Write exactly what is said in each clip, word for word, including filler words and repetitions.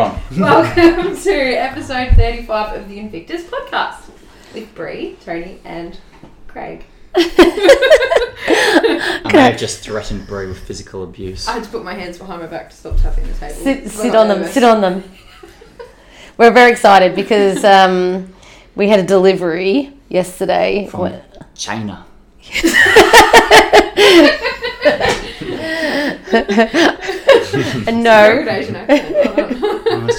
Welcome to episode thirty-five of the Invictus podcast with Bree, Tony, and Craig. I may have just threatened Bree with physical abuse. I had to put my hands behind my back to stop tapping the table. Sit, sit on them, sit on them. We're very excited because um, we had a delivery yesterday. From when... China. No.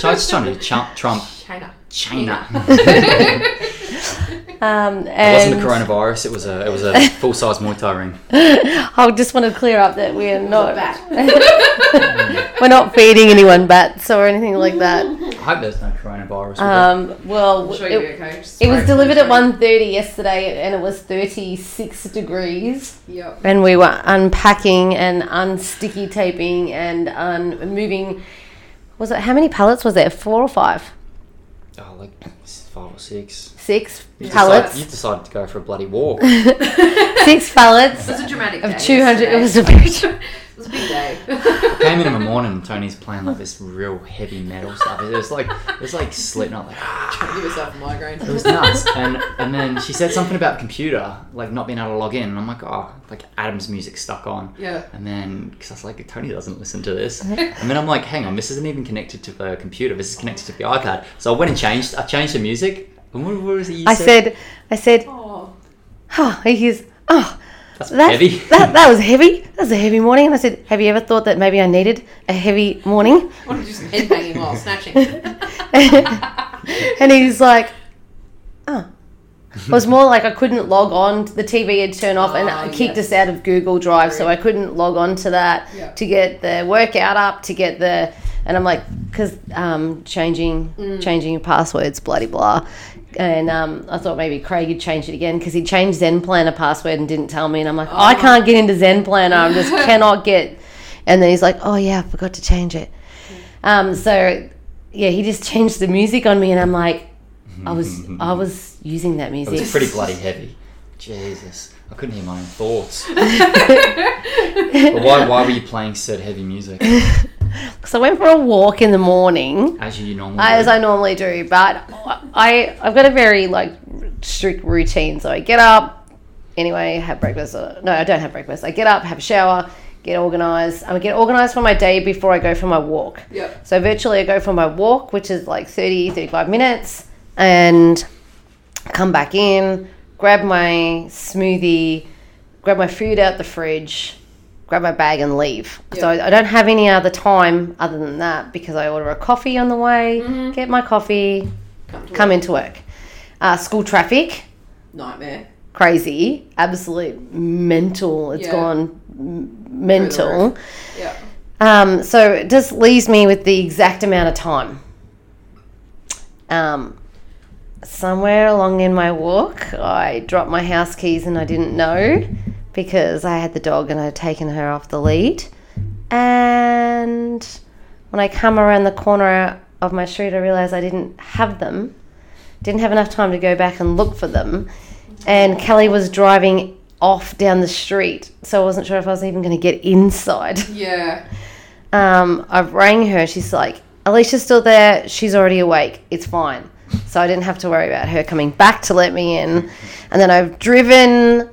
I was trying to ch- Trump. China. China. um, and it wasn't a coronavirus. It was a it was a full size Muay Thai ring. I just want to clear up that we're not we're not feeding anyone bats or anything like that. I hope there's no coronavirus. Um, well, sure it, okay. it was delivered at one thirty yesterday, and it was thirty-six degrees. Yep. And we were unpacking and unsticky taping and un- moving. Was it how many pallets was there? Four or five? Oh, like five or six. Six you pallets. Decided, you decided to go for a bloody walk. Six pallets. It was a dramatic of day. Of two hundred. It was a big. It was a big day. I came in in the morning and Tony's playing like this real heavy metal stuff. It was like it was like Slipknot. Like trying to give yourself a migraine. It was nuts. And and then she said something about computer, like not being able to log in. And I'm like, oh, like Adam's music stuck on. Yeah. And then because I was like, Tony doesn't listen to this. And then I'm like, hang on, this isn't even connected to the computer. This is connected to the iPad. So I went and changed. I changed the music. What was it you I said? I said, I said, oh, oh he is, oh, that's that, heavy. that, that was heavy. That was a heavy morning. And I said, have you ever thought that maybe I needed a heavy morning? What did you just headbanging while snatching? And he's like, oh. It was more like I couldn't log on. The T V had turned off, oh, and it kicked yes. us out of Google Drive, so I couldn't log on to that yep. to get the workout up, to get the, and I'm like, because um, changing, mm. changing your passwords, bloody blah. And um, I thought maybe Craig had changed it again because he changed Zen Planner password and didn't tell me. And I'm like, oh. I can't get into Zen Planner. I just cannot get. And then he's like, oh, yeah, I forgot to change it. Um, so, yeah, he just changed the music on me. And I'm like, I was I was using that music. It was pretty bloody heavy. Jesus. I couldn't hear my own thoughts. But why, why were you playing said heavy music? Because I went for a walk in the morning. As you normally do. As I normally do. But I, I've got a very, like, strict routine. So I get up. Anyway, have breakfast. No, I don't have breakfast. I get up, have a shower, get organised. I get organised for my day before I go for my walk. Yep. So virtually I go for my walk, which is like thirty, thirty-five minutes, and come back in, grab my smoothie, grab my food out the fridge, grab my bag and leave. Yep. So I don't have any other time other than that because I order a coffee on the way, mm-hmm. get my coffee, come, to come work. into work. Uh, school traffic. Nightmare. Crazy. Absolute mental. It's yeah. gone m- mental. Yeah. Um, so it just leaves me with the exact amount of time. Um, somewhere along in my walk, I dropped my house keys and I didn't know, because I had the dog and I'd taken her off the lead. And when I come around the corner of my street, I realised I didn't have them. Didn't have enough time to go back and look for them. And Kelly was driving off down the street, so I wasn't sure if I was even going to get inside. Yeah. Um, I rang her. She's like, Alicia's still there. She's already awake. It's fine. So I didn't have to worry about her coming back to let me in. And then I've driven...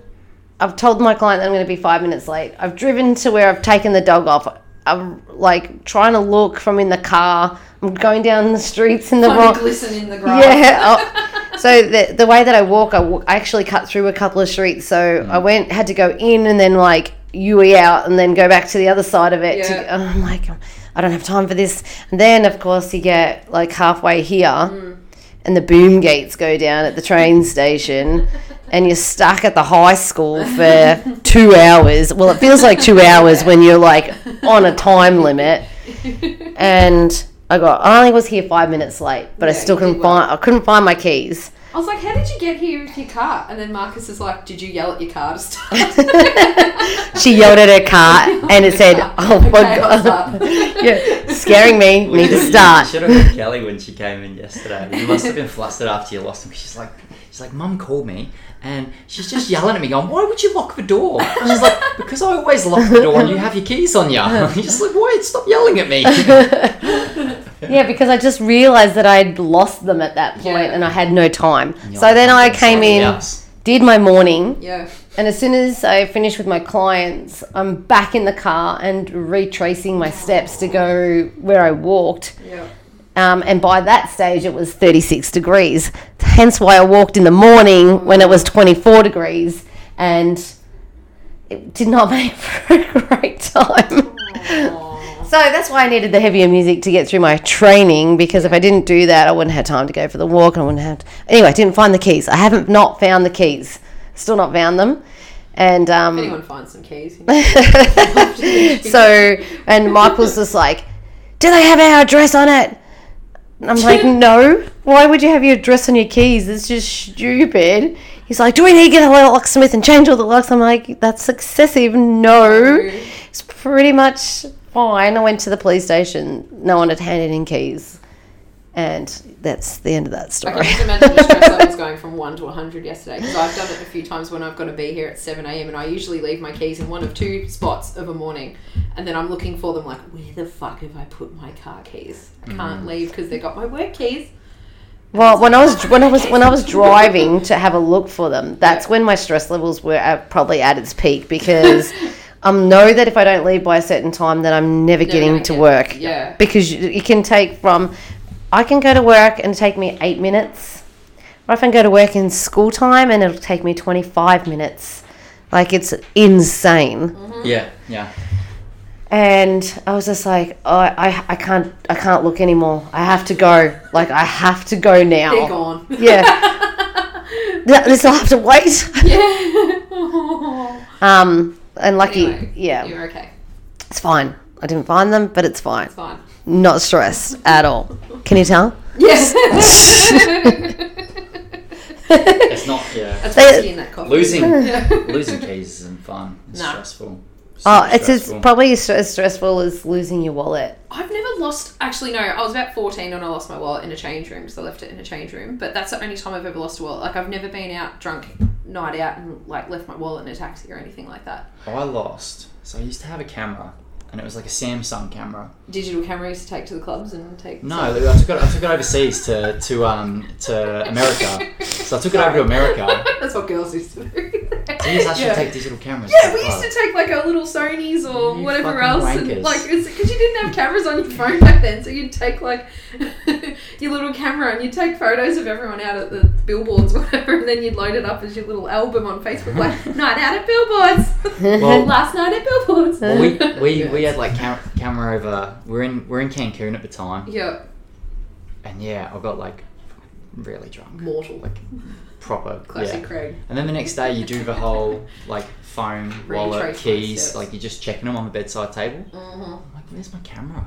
I've told my client that I'm going to be five minutes late. I've driven to where I've taken the dog off. I'm, like, trying to look from in the car. I'm going down the streets in the wrong... Kind of glisten in the grass. Yeah. So the the way that I walk, I, w- I actually cut through a couple of streets. So I went, had to go in and then, like, U-E out and then go back to the other side of it. Yeah. To, and I'm like, I don't have time for this. And then, of course, you get, like, halfway here mm. and the boom gates go down at the train station. And you're stuck at the high school for two hours. Well, it feels like two hours when you're, like, on a time limit. And I got, I only was here five minutes late, but yeah, I still couldn't well. find, I couldn't find my keys. I was like, how did you get here with your car? And then Marcus is like, did you yell at your car to start? She yelled at her car and it said, oh, my okay, God. You're scaring me. Well, need to start. You should have heard Kelly when she came in yesterday. You must have been flustered after you lost him. She's like, she's like, Mum called me. And she's just yelling at me, going, why would you lock the door? And she's like, because I always lock the door and you have your keys on you. And you're just like, wait, stop yelling at me. Yeah, because I just realized that I'd lost them at that point yeah. and I had no time. You're so then I came in, else. did my morning. Yeah. And as soon as I finish with my clients, I'm back in the car and retracing my steps to go where I walked. Yeah. Um, and by that stage, it was thirty-six degrees. Hence why I walked in the morning when it was twenty-four degrees. And it did not make for a great time. Aww. So that's why I needed the heavier music to get through my training. Because if I didn't do that, I wouldn't have time to go for the walk. I wouldn't have to... Anyway, I didn't find the keys. I haven't not found the keys. Still not found them. And um, if anyone finds some keys. You know. So, and Michael's just like, do they have our address on it? And I'm like, no. Why would you have your address on your keys? It's just stupid. He's like, do we need to get a locksmith and change all the locks? I'm like, that's excessive. No. It's pretty much fine. I went to the police station. No one had handed in keys. And that's the end of that story. I can just imagine the stress levels going from one to one hundred yesterday, because I've done it a few times when I've got to be here at seven a.m. and I usually leave my keys in one of two spots of a morning, and then I'm looking for them like, where the fuck have I put my car keys? I can't mm. leave because they got my work keys. Well, when I was when I was when I was driving to have a look for them, that's yeah. when my stress levels were at, probably at its peak, because I know that if I don't leave by a certain time, then I'm never no, getting to get, work. Yeah, because it can take from I can go to work and take me eight minutes. I often go to work in school time and it'll take me twenty-five minutes. Like, it's insane. Mm-hmm. Yeah, yeah. And I was just like, oh, I, I can't, I can't look anymore. I have to go. Like, I have to go now. They're gone. Yeah. This will have to wait. Yeah. um, and lucky, anyway, yeah. You're okay. It's fine. I didn't find them, but it's fine. It's fine. Not stressed at all. Can you tell? Yes. It's not. Yeah. That's they, in that coffee. Losing, yeah. losing keys isn't fun. It's nah. stressful. It's oh, stressful. It's, it's probably as stressful as losing your wallet. I've never lost. Actually, no. I was about fourteen when I lost my wallet in a change room, so I left it in a change room. But that's the only time I've ever lost a wallet. Like, I've never been out drunk, night out, and like left my wallet in a taxi or anything like that. Oh, I lost. So I used to have a camera. And it was like a Samsung camera. Digital camera used to take to the clubs and take... No, I took it, I took it overseas to to um, to America. So I took it over to America. That's what girls used to do. So you used to actually yeah. take digital cameras. Yeah, we used to take like our little Sonys or you whatever else. And like, because you didn't have cameras on your phone back then, so you'd take like your little camera and you'd take photos of everyone out at the billboards or whatever, and then you'd load it up as your little album on Facebook, like, night out at billboards. Well, last night at billboards. Well, we... we, yeah. we We had like cam- camera over. We're in we're in Cancun at the time. Yeah. And yeah, I got like really drunk. Mortal. Like proper. Classic yeah. Craig. And then the next day you do the whole like phone, wallet, keys. Like you're just checking them on the bedside table. Mm-hmm. I'm like, where's my camera?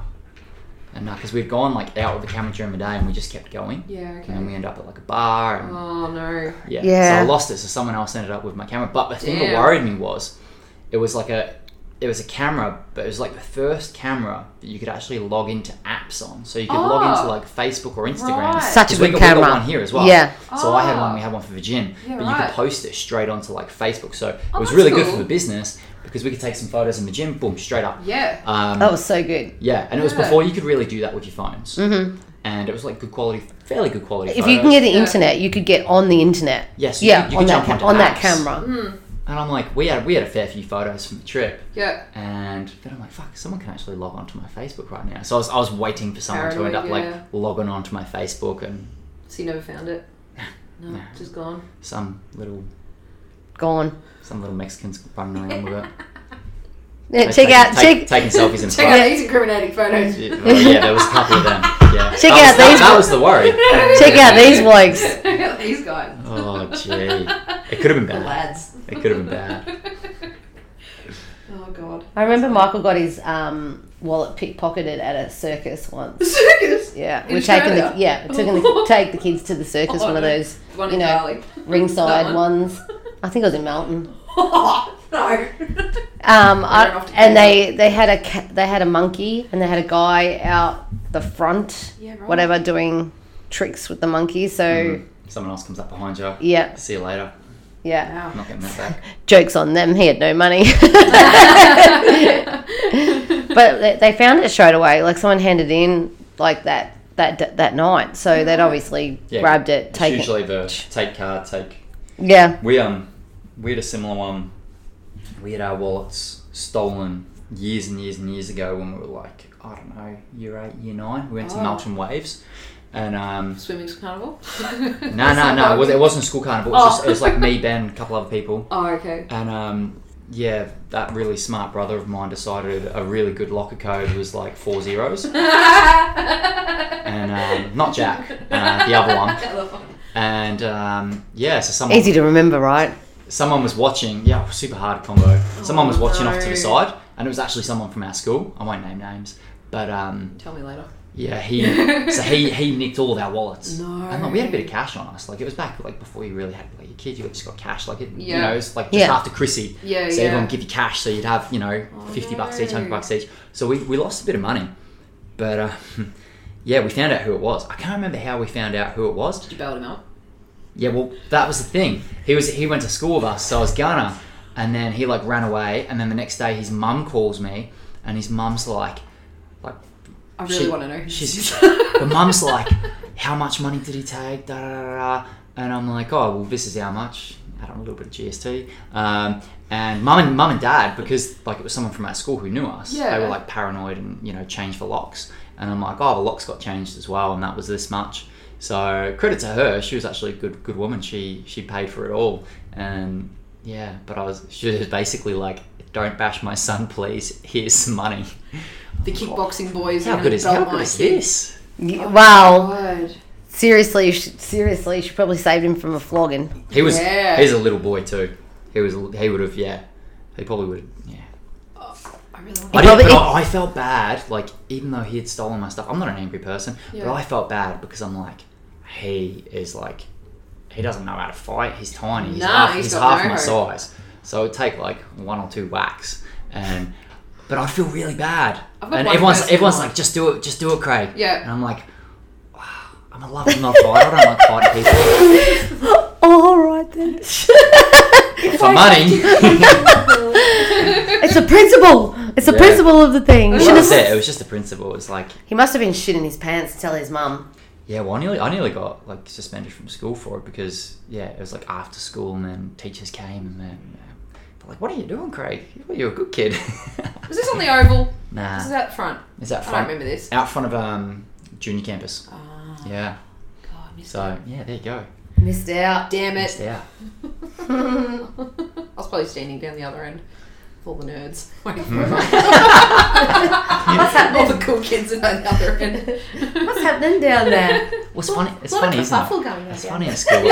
And no, uh, because we'd gone like out with the camera during the day and we just kept going. Yeah. Okay. And then we ended up at like a bar. And, oh no. Yeah. yeah. So I lost it. So someone else ended up with my camera. But the thing Damn. that worried me was, it was like a. It was a camera, but it was like the first camera that you could actually log into apps on. So you could oh, log into like Facebook or Instagram. Right. Such a good we got, camera. We got one here as well. Yeah. So oh. I had one. We had one for the gym, yeah, but right. you could post it straight onto like Facebook. So oh, it was really cool. good for the business because we could take some photos in the gym. Boom, straight up. Yeah. Um, that was so good. Yeah, and yeah. it was before you could really do that with your phones. Mm-hmm. And it was like good quality, fairly good quality. If photos. you can get the yeah. internet, you could get on the internet. Yes. Yeah, so yeah. You, you on, that jump ca- on that camera. Mm. And I'm like, we had we had a fair few photos from the trip. Yeah. And then I'm like, fuck, someone can actually log onto my Facebook right now. So I was I was waiting for someone Paranoid, to end up yeah. like logging onto my Facebook and. So you never found it? No, no. Just gone. Some little. Gone. Some little Mexicans running around with it. Yeah, check taking, out take, check taking selfies and check out these incriminating photos. Yeah, there was a couple of them. Yeah. Check that out was, these. That, that was the worry. Check yeah. out these blokes. Check out these guys. Oh gee, it could have been bad. The lads. It could have been bad. Oh god. I remember That's Michael funny. got his um, wallet pickpocketed at a circus once. A circus? Yeah, In we're Australia? taking the yeah, we're the, take the kids to the circus. Oh, one of those one you know Valley. ringside one. ones. I think it was in Melton. No. Um, I, and they, they had a they had a monkey and they had a guy out the front, yeah, right. whatever, doing tricks with the monkey. So mm-hmm. someone else comes up behind you. Yeah. See you later. Yeah. Wow. Not getting that back. Jokes on them. He had no money. But they, they found it straight away. Like someone handed in like that that that night. So that obviously yeah, grabbed it. It's taken. Usually the take card, take. Yeah. We um we had a similar one. We had our wallets stolen years and years and years ago when we were like, I don't know, year eight, year nine. We went oh. to Melton Waves. And um, swimming carnival? no, no, no. It, was, it wasn't school carnival. It was, oh. just, it was like me, Ben, a couple other people. Oh, okay. And um, yeah, that really smart brother of mine decided a really good locker code was like four zeros. and um, not Jack, uh, the other one. And um, yeah, so someone easy to remember, right? Someone was watching. Yeah, super hard combo. Someone was watching oh, no. off to the side, and it was actually someone from our school. I won't name names, but um, tell me later. Yeah, he so he he nicked all of our wallets. No. And like, we had a bit of cash on us. Like it was back like before you really had like your kids, you just got cash. Like it, yeah. you know, it's like just yeah. after Chrissy. Yeah, so yeah. everyone would give you cash, so you'd have, you know, oh, fifty no. bucks each, hundred bucks each. So we, we lost a bit of money. But uh, yeah, we found out who it was. I can't remember how we found out who it was. Did you bail him out? Yeah, well that was the thing. He was he went to school with us, so I was gonna and then he like ran away and then the next day his mum calls me and his mum's like like I really she, want to know. She's, the mum's like, how much money did he take? Da, da, da, da. And I'm like, oh, well, this is how much. Add on a little bit of G S T. Um, and mum and mum and dad, because like it was someone from our school who knew us. Yeah. They were like paranoid and, you know, changed the locks. And I'm like, oh, the locks got changed as well. And that was this much. So credit to her. She was actually a good, good woman. She, she paid for it all. And yeah, but I was, she was basically like, don't bash my son, please. Here's some money. The kickboxing boys. How good is, how good is this? Yeah, wow. Well, seriously, seriously, you should probably saved him from a flogging. He was, yeah. he's a little boy too. He was, he would have, yeah. He probably would have, yeah. Oh, I really want I, didn't, but I, I felt bad, like, even though he had stolen my stuff. I'm not an angry person, yeah. but I felt bad because I'm like, he is like, he doesn't know how to fight. He's tiny. He's nah, half, he's he's half no my size. So it would take like one or two whacks and... But I feel really bad, and everyone's everyone's like, just do it, just do it, Craig. Yeah. And I'm like, wow, I'm a lover, not a fighter. I don't like fighting people. All right then. For money. It's a principle. It's a yeah. principle of the thing. Well, that's it. It was just a principle. It's like he must have been shit in his pants to tell his mum. Yeah. Well, I nearly, I nearly got like suspended from school for it because yeah, it was like after school, and then teachers came, and then. Like, what are you doing, Craig? You're a good kid. Was this on the Oval? Nah. This is out front. Is that front? I don't remember this. Out front of um junior campus. Ah. Yeah. God, missed so, out. So, yeah, there you go. Missed out. Damn it. Missed out. I was probably standing down the other end with all the nerds. Waiting for them. What's happening? All the cool kids are on the other end. What's happening down there? Well, it's funny. It's funny, isn't it? It's funny at school.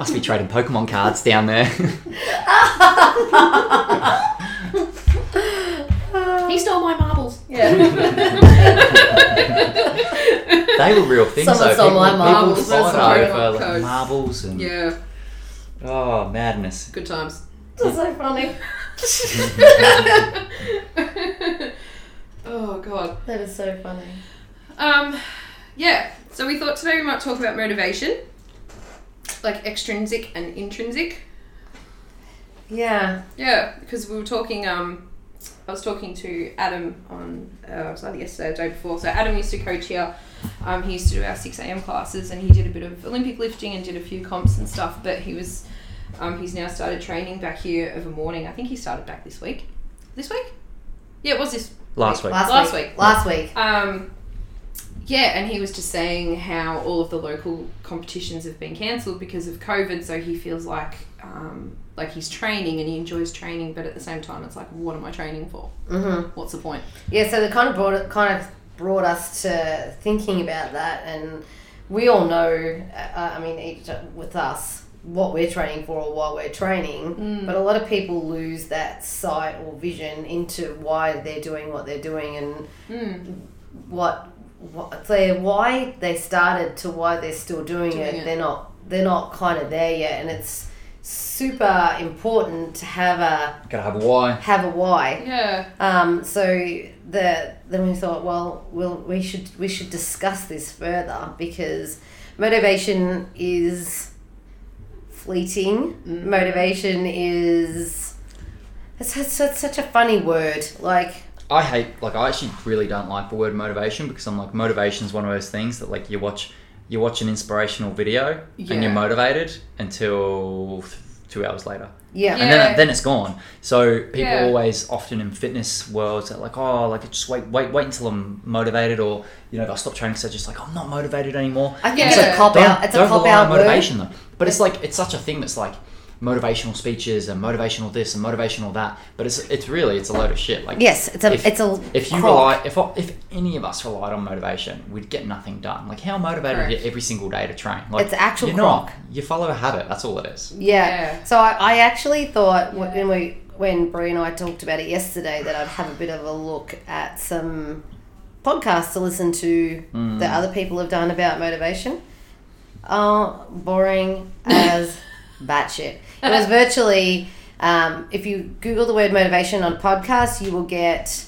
Must be trading Pokemon cards down there. He stole my marbles. Yeah. They were real things. Someone though. Stole people, my marbles. People fought over like, marbles and yeah. Oh, madness. Good times. That's so funny. Oh God. That is so funny. Um, yeah. So we thought today we might talk about motivation. Like extrinsic and intrinsic. Yeah. Yeah, because we were talking, um, I was talking to Adam on, uh, I was either yesterday or the day before. So Adam used to coach here. Um, he used to do our six a.m. classes and he did a bit of Olympic lifting and did a few comps and stuff. But he was, um, he's now started training back here over morning. I think he started back this week. This week? Yeah, it was this Last week. week. Last, Last week. week. Last week. Um... Yeah, and he was just saying how all of the local competitions have been cancelled because of COVID, so he feels like um, like he's training and he enjoys training, but at the same time, it's like, what am I training for? Mm-hmm. What's the point? Yeah, so that kind of brought kind of brought us to thinking about that, and we all know, uh, I mean, each with us, what we're training for or why we're training, mm. but a lot of people lose that sight or vision into why they're doing what they're doing and mm. what. So why they started to why they're still doing, doing it, it they're not they're not kind of there yet, and it's super important to have a gotta have a why have a why yeah um so the then we thought well we'll we should we should discuss this further because motivation is fleeting. Mm-hmm. Motivation is it's, it's, it's such a funny word, like I hate, like, I actually really don't like the word motivation, because I'm like, motivation is one of those things that, like, you watch you watch an inspirational video yeah. and you're motivated until two hours later. Yeah. And yeah. then then it's gone. So people yeah. always, often in fitness worlds, are like, oh, like, just wait, wait, wait until I'm motivated, or, you know, they'll stop training because they're just like, I'm not motivated anymore. I think it's a cop out. It's a cop out motivation though. But it's like, it's such a thing that's like, motivational speeches and motivational this and motivational that, but it's it's really it's a load of shit. Like, yes, it's a if, it's a if you crock. rely if if any of us relied on motivation, we'd get nothing done. Like, how motivated Correct. are you every single day to train? Like, it's actual you're crock. Not. You follow a habit. That's all it is. Yeah. yeah. So I, I actually thought yeah. when we when Brie and I talked about it yesterday that I'd have a bit of a look at some podcasts to listen to mm. that other people have done about motivation. Oh, boring as. Batshit. It was virtually, um, if you Google the word motivation on podcasts, you will get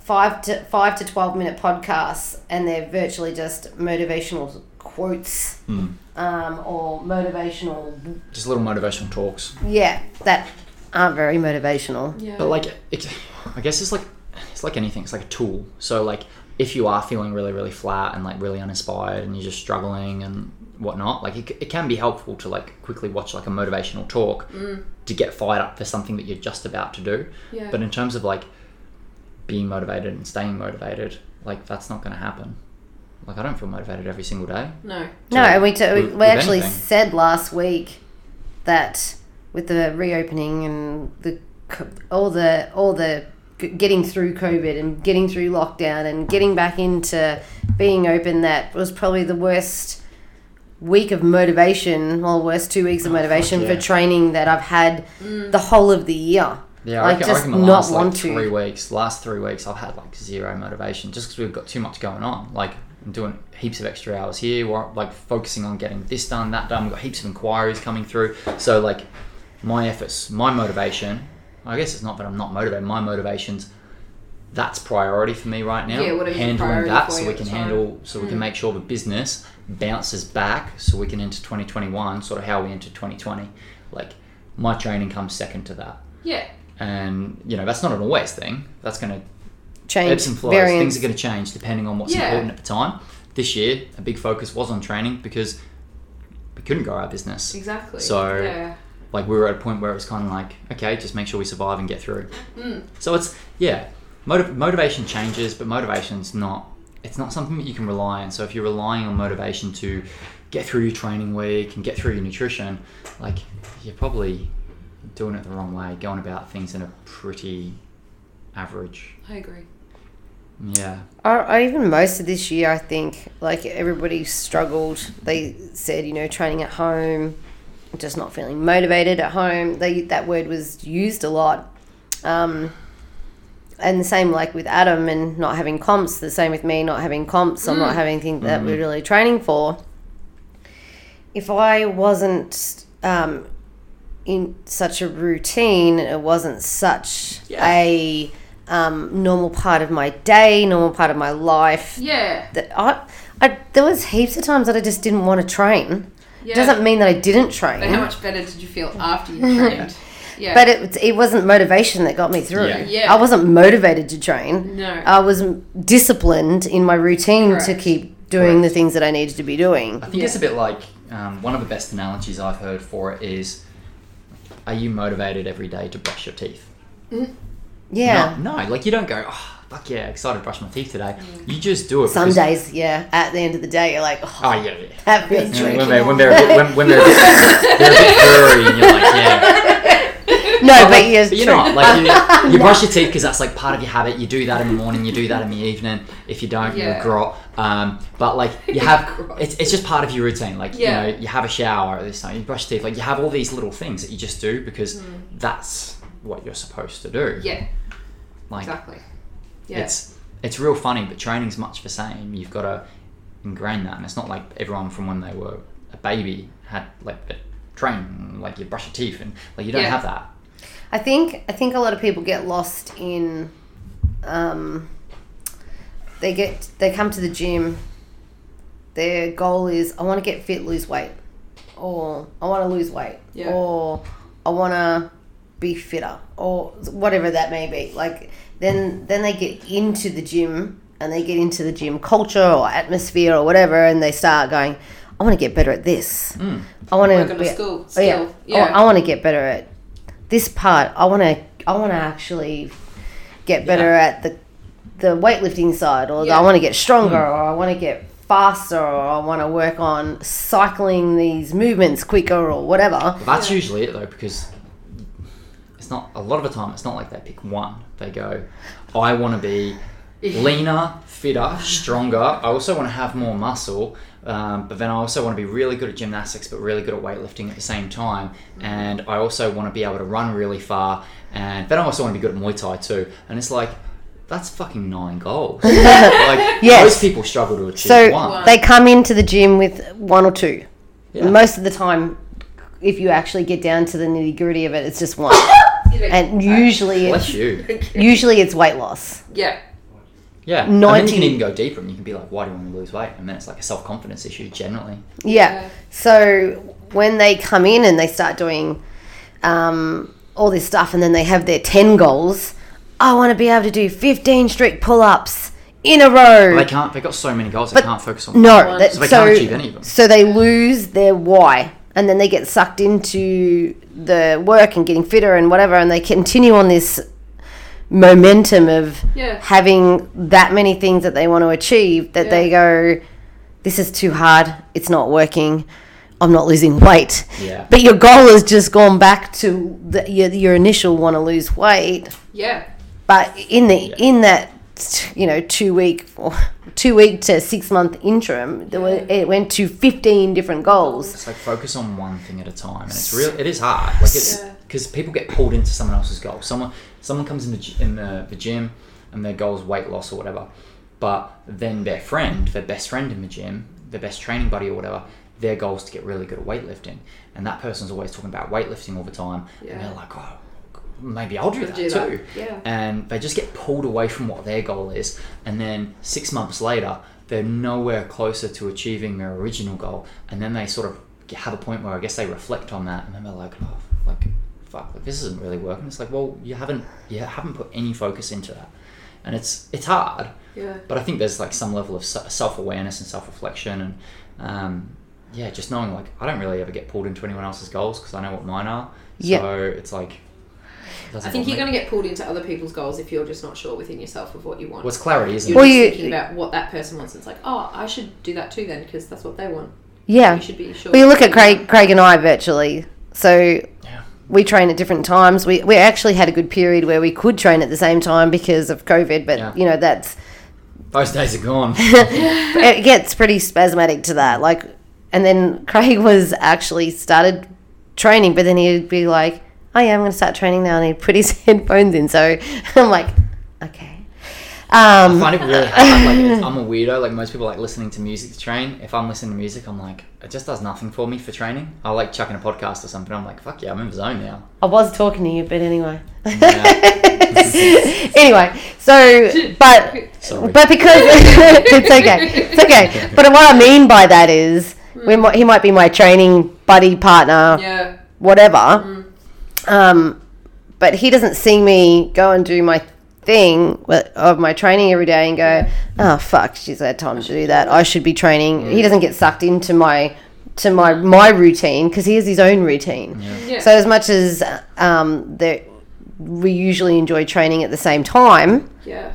five to five to twelve minute podcasts, and they're virtually just motivational quotes mm. um, or motivational, just little motivational talks. Yeah, that aren't very motivational. Yeah. But like, it, I guess it's like it's like anything. It's like a tool. So like, if you are feeling really really flat and like really uninspired and you're just struggling and whatnot, like it, it can be helpful to like quickly watch like a motivational talk mm. to get fired up for something that you're just about to do. Yeah. But in terms of like being motivated and staying motivated, like that's not going to happen. Like, I don't feel motivated every single day. No, no, and we t- with, we actually anything. said last week that with the reopening and the all the all the getting through COVID and getting through lockdown and getting back into being open, that was probably the worst week of motivation, or worst two weeks of motivation oh, fuck, yeah. for training that I've had mm. the whole of the year. Yeah, I, I reckon, just I reckon the not last, want like, to. Three weeks, last three weeks I've had like zero motivation, just because we've got too much going on. Like, I'm doing heaps of extra hours here, we're like focusing on getting this done, that done. We've got heaps of inquiries coming through. So like, my efforts, my motivation, I guess it's not that I'm not motivated. My motivation's that's priority for me right now. Yeah, what is handling that so we can handle, so we can make sure the business bounces back, so we can enter twenty twenty-one sort of how we entered twenty twenty. Like, my training comes second to that. Yeah. And you know, that's not an always thing. That's going to change. Ebbs and flows. Variance. Things are going to change depending on what's yeah. important at the time. This year, a big focus was on training because we couldn't grow our business. Exactly. So. Yeah. Like, we were at a point where it was kind of like, okay, just make sure we survive and get through. Mm. So it's, yeah, motiv- motivation changes, but motivation's not, it's not something that you can rely on. So if you're relying on motivation to get through your training week and get through your nutrition, like, you're probably doing it the wrong way, going about things in a pretty average. I agree. Yeah. I, I even most of this year, I think, like, everybody struggled. They said, you know, training at home, just not feeling motivated at home. They, that word was used a lot. Um, and the same like with Adam and not having comps, the same with me not having comps, mm. I'm not having anything that mm-hmm. we're really training for. If I wasn't um, in such a routine, it wasn't such yeah. a um, normal part of my day, normal part of my life. Yeah. That I, I, there was heaps of times that I just didn't want to train. Yeah. Doesn't mean that I didn't train. But how much better did you feel after you trained? Yeah. But it it wasn't motivation that got me through. Yeah. Yeah. I wasn't motivated to train. No. I was disciplined in my routine Correct. to keep doing Correct. the things that I needed to be doing. I think yeah. it's a bit like um, one of the best analogies I've heard for it is, are you motivated every day to brush your teeth? Mm. Yeah. No, no, like, you don't go, oh, fuck yeah, excited to brush my teeth today. Mm. You just do it. Some days, yeah. At the end of the day, you're like, oh, oh yeah, yeah. That feels tricky. When they're, when they're, a bit, when, when they're, a bit, they're a bit furry and you're like, yeah. No, but, but, yes, but you're not. Like, you, you no. brush your teeth because that's like part of your habit. You do that in the morning, you do that in the evening. If you don't, yeah. you'll grot. Um, but like, you have, it's it's just part of your routine. Like, yeah. you know, you have a shower at this time, you brush your teeth. Like, you have all these little things that you just do because mm. that's what you're supposed to do. Yeah. Like, exactly. Yeah. It's it's real funny, but training's much the same. You've got to ingrain that, and it's not like everyone from when they were a baby had like the training, like you brush your teeth, and like you don't yeah. have that. I think I think a lot of people get lost in, um, they get they come to the gym. Their goal is, I want to get fit, lose weight, or I want to lose weight, yeah. or I want to be fitter, or whatever that may be. Like, then then they get into the gym and they get into the gym culture or atmosphere or whatever, and they start going, I want to get better at this. Mm. I want to be, school, oh, yeah, yeah. I, I want to get better at this part. I want to I want to actually get better yeah. at the the weightlifting side, or yeah. the, I want to get stronger, mm. or I want to get faster, or I want to work on cycling these movements quicker, or whatever. Well, that's yeah. usually it though, because it's not a lot of the time. It's not like they pick one. They go, I want to be leaner, fitter, stronger. I also want to have more muscle. Um, but then I also want to be really good at gymnastics, but really good at weightlifting at the same time. And I also want to be able to run really far. And then I also want to be good at Muay Thai too. And it's like, that's fucking nine goals. Like, yes. Most people struggle to achieve so one. They come into the gym with one or two. Yeah. Most of the time, if you actually get down to the nitty gritty of it, it's just one. And usually, it's, you. usually it's weight loss. Yeah. Yeah, ninety and then you can even go deeper and you can be like, why do you want to lose weight? And then it's like a self-confidence issue generally. Yeah. yeah. So when they come in and they start doing um, all this stuff, and then they have their ten goals, I want to be able to do fifteen strict pull-ups in a row. Well, they can't. They've got so many goals, but they can't focus on no, one. That, so they so, can't achieve any of them. So they lose their why, and then they get sucked into the work and getting fitter and whatever, and they continue on this momentum of yeah. having that many things that they want to achieve that yeah. they go, this is too hard, it's not working, I'm not losing weight. Yeah. But your goal has just gone back to the, your, your initial want to lose weight. Yeah. But in the yeah. in that, you know, two week or two week to six month interim, yeah. it went to fifteen different goals. It's like focus on one thing at a time, and it's real. It is hard, like it's because yeah. people get pulled into someone else's goal. Someone. Someone comes in the, in the, the gym and their goal is weight loss or whatever, but then their friend, their best friend in the gym, their best training buddy or whatever, their goal is to get really good at weightlifting. And that person's always talking about weightlifting all the time. Yeah. And they're like, oh, maybe I'll do I'll that do too. That. Yeah. And they just get pulled away from what their goal is. And then six months later, they're nowhere closer to achieving their original goal. And then they sort of have a point where I guess they reflect on that. And then they're like, oh, like... fuck, like, this isn't really working. It's like, well, you haven't you haven't put any focus into that, and it's it's hard. Yeah. But I think there's like some level of self-awareness and self-reflection, and um, yeah, just knowing like I don't really ever get pulled into anyone else's goals because I know what mine are. Yeah. So it's like I think you're going to get pulled into other people's goals if you're just not sure within yourself of what you want. What's clarity, isn't it? You're just thinking about what that person wants. It's like, oh, I should do that too then because that's what they want. Yeah. You should be sure. Well, you look at Craig, Craig and I virtually. So. Yeah. We train at different times. We we actually had a good period where we could train at the same time because of COVID, but, yeah. you know, that's... Those days are gone. It gets pretty spasmodic to that. Like, and then Craig was actually started training, but then he'd be like, oh, yeah, I'm going to start training now, and he'd put his headphones in. So I'm like, okay. Um, I find it really hard. Like, I'm a weirdo. Like most people, like listening to music to train. If I'm listening to music, I'm like, it just does nothing for me for training. I like chucking a podcast or something. I'm like, fuck yeah, I'm in the zone now. I was talking to you, but anyway. anyway, so but Sorry. but because it's okay, it's okay. But what I mean by that is, we might, he might be my training buddy, partner, yeah. whatever. Mm. Um, but he doesn't see me go and do my. thing of my training every day and go, oh fuck, she's had time to do that, I should be training. Yeah. He doesn't get sucked into my to my my routine because he has his own routine. Yeah. Yeah. So as much as um that we usually enjoy training at the same time, yeah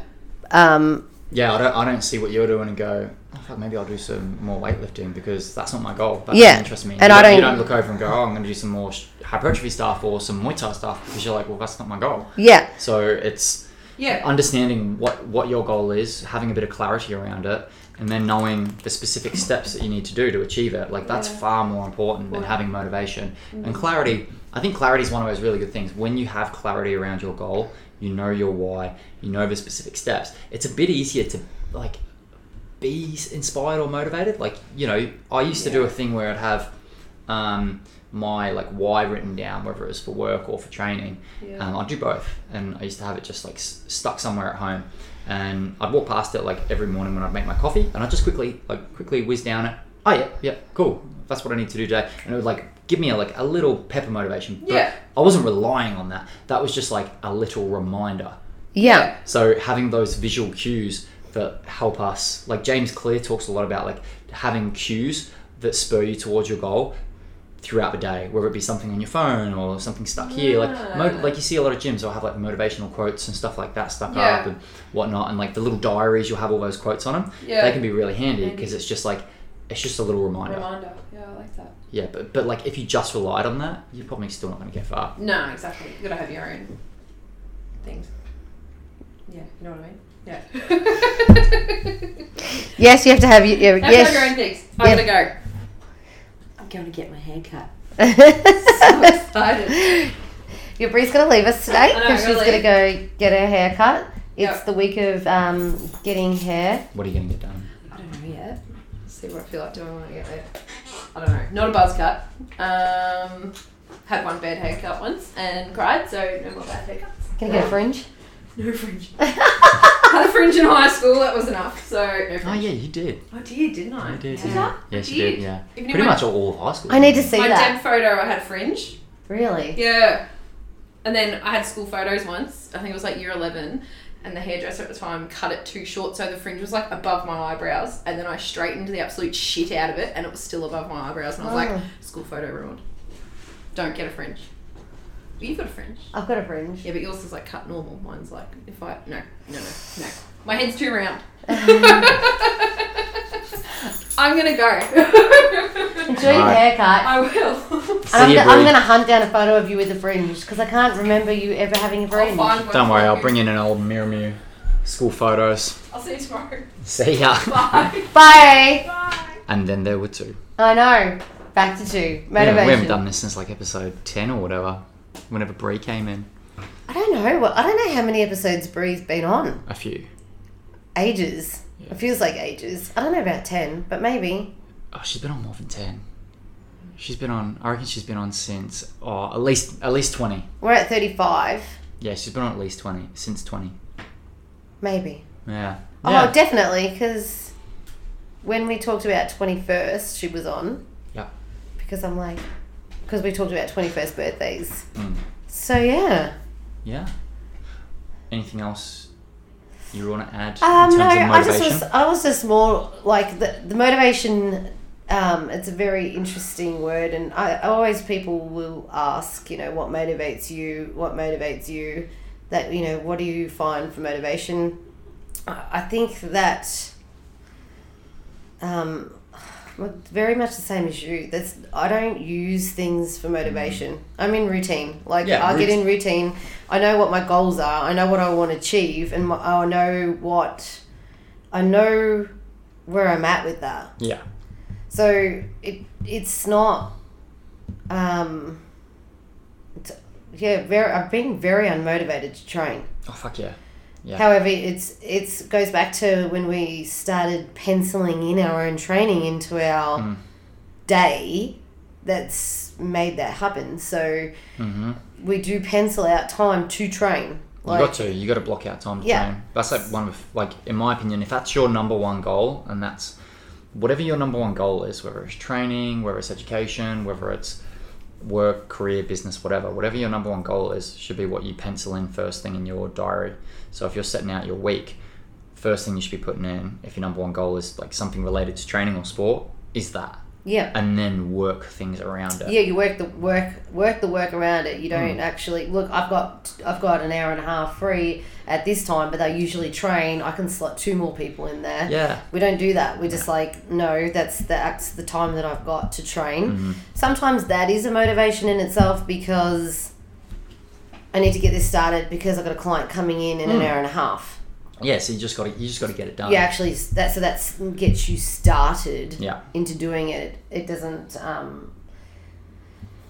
um yeah I don't I don't see what you're doing and go, oh, fuck, maybe I'll do some more weightlifting because that's not my goal. That yeah. doesn't interest me. And you I don't, don't you don't look over and go, oh, I'm going to do some more hypertrophy stuff or some Muay Thai stuff because you're like, well, that's not my goal. Yeah. So it's Yeah. understanding what, what your goal is, having a bit of clarity around it, and then knowing the specific steps that you need to do to achieve it. Like, that's yeah. far more important than having motivation. Mm-hmm. And clarity, I think clarity is one of those really good things. When you have clarity around your goal, you know your why, you know the specific steps. It's a bit easier to, like, be inspired or motivated. Like, you know, I used yeah. to do a thing where I'd have... Um, my like why written down, whether it was for work or for training. yeah. um, I'd do both, and I used to have it just like s- stuck somewhere at home, and I'd walk past it like every morning when I'd make my coffee, and I'd just quickly like quickly whiz down it. Oh yeah yeah cool, that's what I need to do today, and it would like give me a, like a little pep of motivation, but yeah. I wasn't relying on that. That was just like a little reminder Yeah. yeah. So having those visual cues that help us, like James Clear talks a lot about, like having cues that spur you towards your goal throughout the day, whether it be something on your phone or something stuck yeah. here, like mo- like you see a lot of gyms will have like motivational quotes and stuff like that stuck yeah. up and whatnot, and like the little diaries, you'll have all those quotes on them. Yeah. They can be really handy because it's just like, it's just a little reminder. Reminder, yeah, I like that. Yeah, but but like if you just relied on that, you're probably still not going to get far. No, exactly. You got to have your own things. Yeah, you know what I mean? Yeah. Yes, you have to have your, your, have yes. your own things. I'm yeah. going to go. I'm going to get my hair cut. So excited. Your Bree's going to leave us today because she's going to go get her hair cut. It's yep. the week of um, getting hair. What are you going to get done? I don't know yet. Let's see what I feel like doing when I get there. I don't know. Not a buzz cut. Um, had one bad haircut once and cried, so no more bad haircuts. Can I get a fringe? No fringe. I had a fringe in high school. That was enough. So no fringe. Oh yeah, you did. I did, didn't I? You did. Did yeah. I? Yes, you did. did yeah. Even Pretty much all of high school. I need to see my that. My dad photo, I had fringe. Really? Yeah. And then I had school photos once. I think it was like year eleven, and the hairdresser at the time cut it too short, so the fringe was like above my eyebrows, and then I straightened the absolute shit out of it, and it was still above my eyebrows, and I was oh. like, school photo ruined. Don't get a fringe. You've got a fringe. I've got a fringe. Yeah, but yours is like cut normal. Mine's like, if I, no, no, no, no. My head's too round. I'm going to go. Enjoy your right. haircut. I will. I'm, I'm going to hunt down a photo of you with a fringe because I can't remember you ever having a fringe. Don't worry, I'll bring in an old mirror mirror school photos. I'll see you tomorrow. See ya. Bye. Bye. Bye. And then there were two. I know. Back to two. Motivation. Yeah, we haven't done this since like episode ten or whatever. Whenever Bree came in. I don't know. Well, I don't know how many episodes Bree's been on. A few. Ages. Yeah. It feels like ages. I don't know about ten, but maybe. Oh, she's been on more than ten. She's been on, I reckon she's been on since, oh, at least at least twenty. We're at thirty-five. Yeah, she's been on at least twenty, since twenty. Maybe. Yeah. yeah. Oh, definitely, because when we talked about twenty-first, she was on. Yeah. Because I'm like... Because we talked about twenty-first birthdays. Mm. So, yeah. Yeah. Anything else you want to add um, in terms no, of motivation? I just was, I was just more like the, the motivation, um, it's a very interesting word. And I always, people will ask, you know, what motivates you? What motivates you? That, you know, what do you find for motivation? I think that... Um, very much the same as you. That's I don't use things for motivation. I'm in routine. Like yeah, I routine. get in routine. I know what my goals are. I know what I want to achieve, and my, I know what I know where I'm at with that. Yeah. So it it's not. Um. It's, yeah. Very. I've been very unmotivated to train. Oh fuck yeah. Yeah. However, it's it's goes back to when we started penciling in our own training into our mm. day that's made that happen. So mm-hmm. we do pencil out time to train. Like, you got to. You got to block out time to yeah. train. That's like one of, like in my opinion, if that's your number one goal, and that's whatever your number one goal is, whether it's training, whether it's education, whether it's work, career, business, whatever, whatever your number one goal is, should be what you pencil in first thing in your diary. So if you're setting out your week, first thing you should be putting in, if your number one goal is like something related to training or sport, is that. Yeah. And then work things around it. Yeah, you work the work work the work around it. You don't mm. actually look. I've got I've got an hour and a half free at this time, but they usually train. I can slot two more people in there. Yeah. We don't do that. We're just yeah. like, no, that's the that's the time that I've got to train. Mm-hmm. Sometimes that is a motivation in itself because I need to get this started because I've got a client coming in in mm. an hour and a half. Yeah, so you just got to you just got to get it done. Yeah, actually, that so that's gets you started. Yeah. Into doing it. It doesn't um,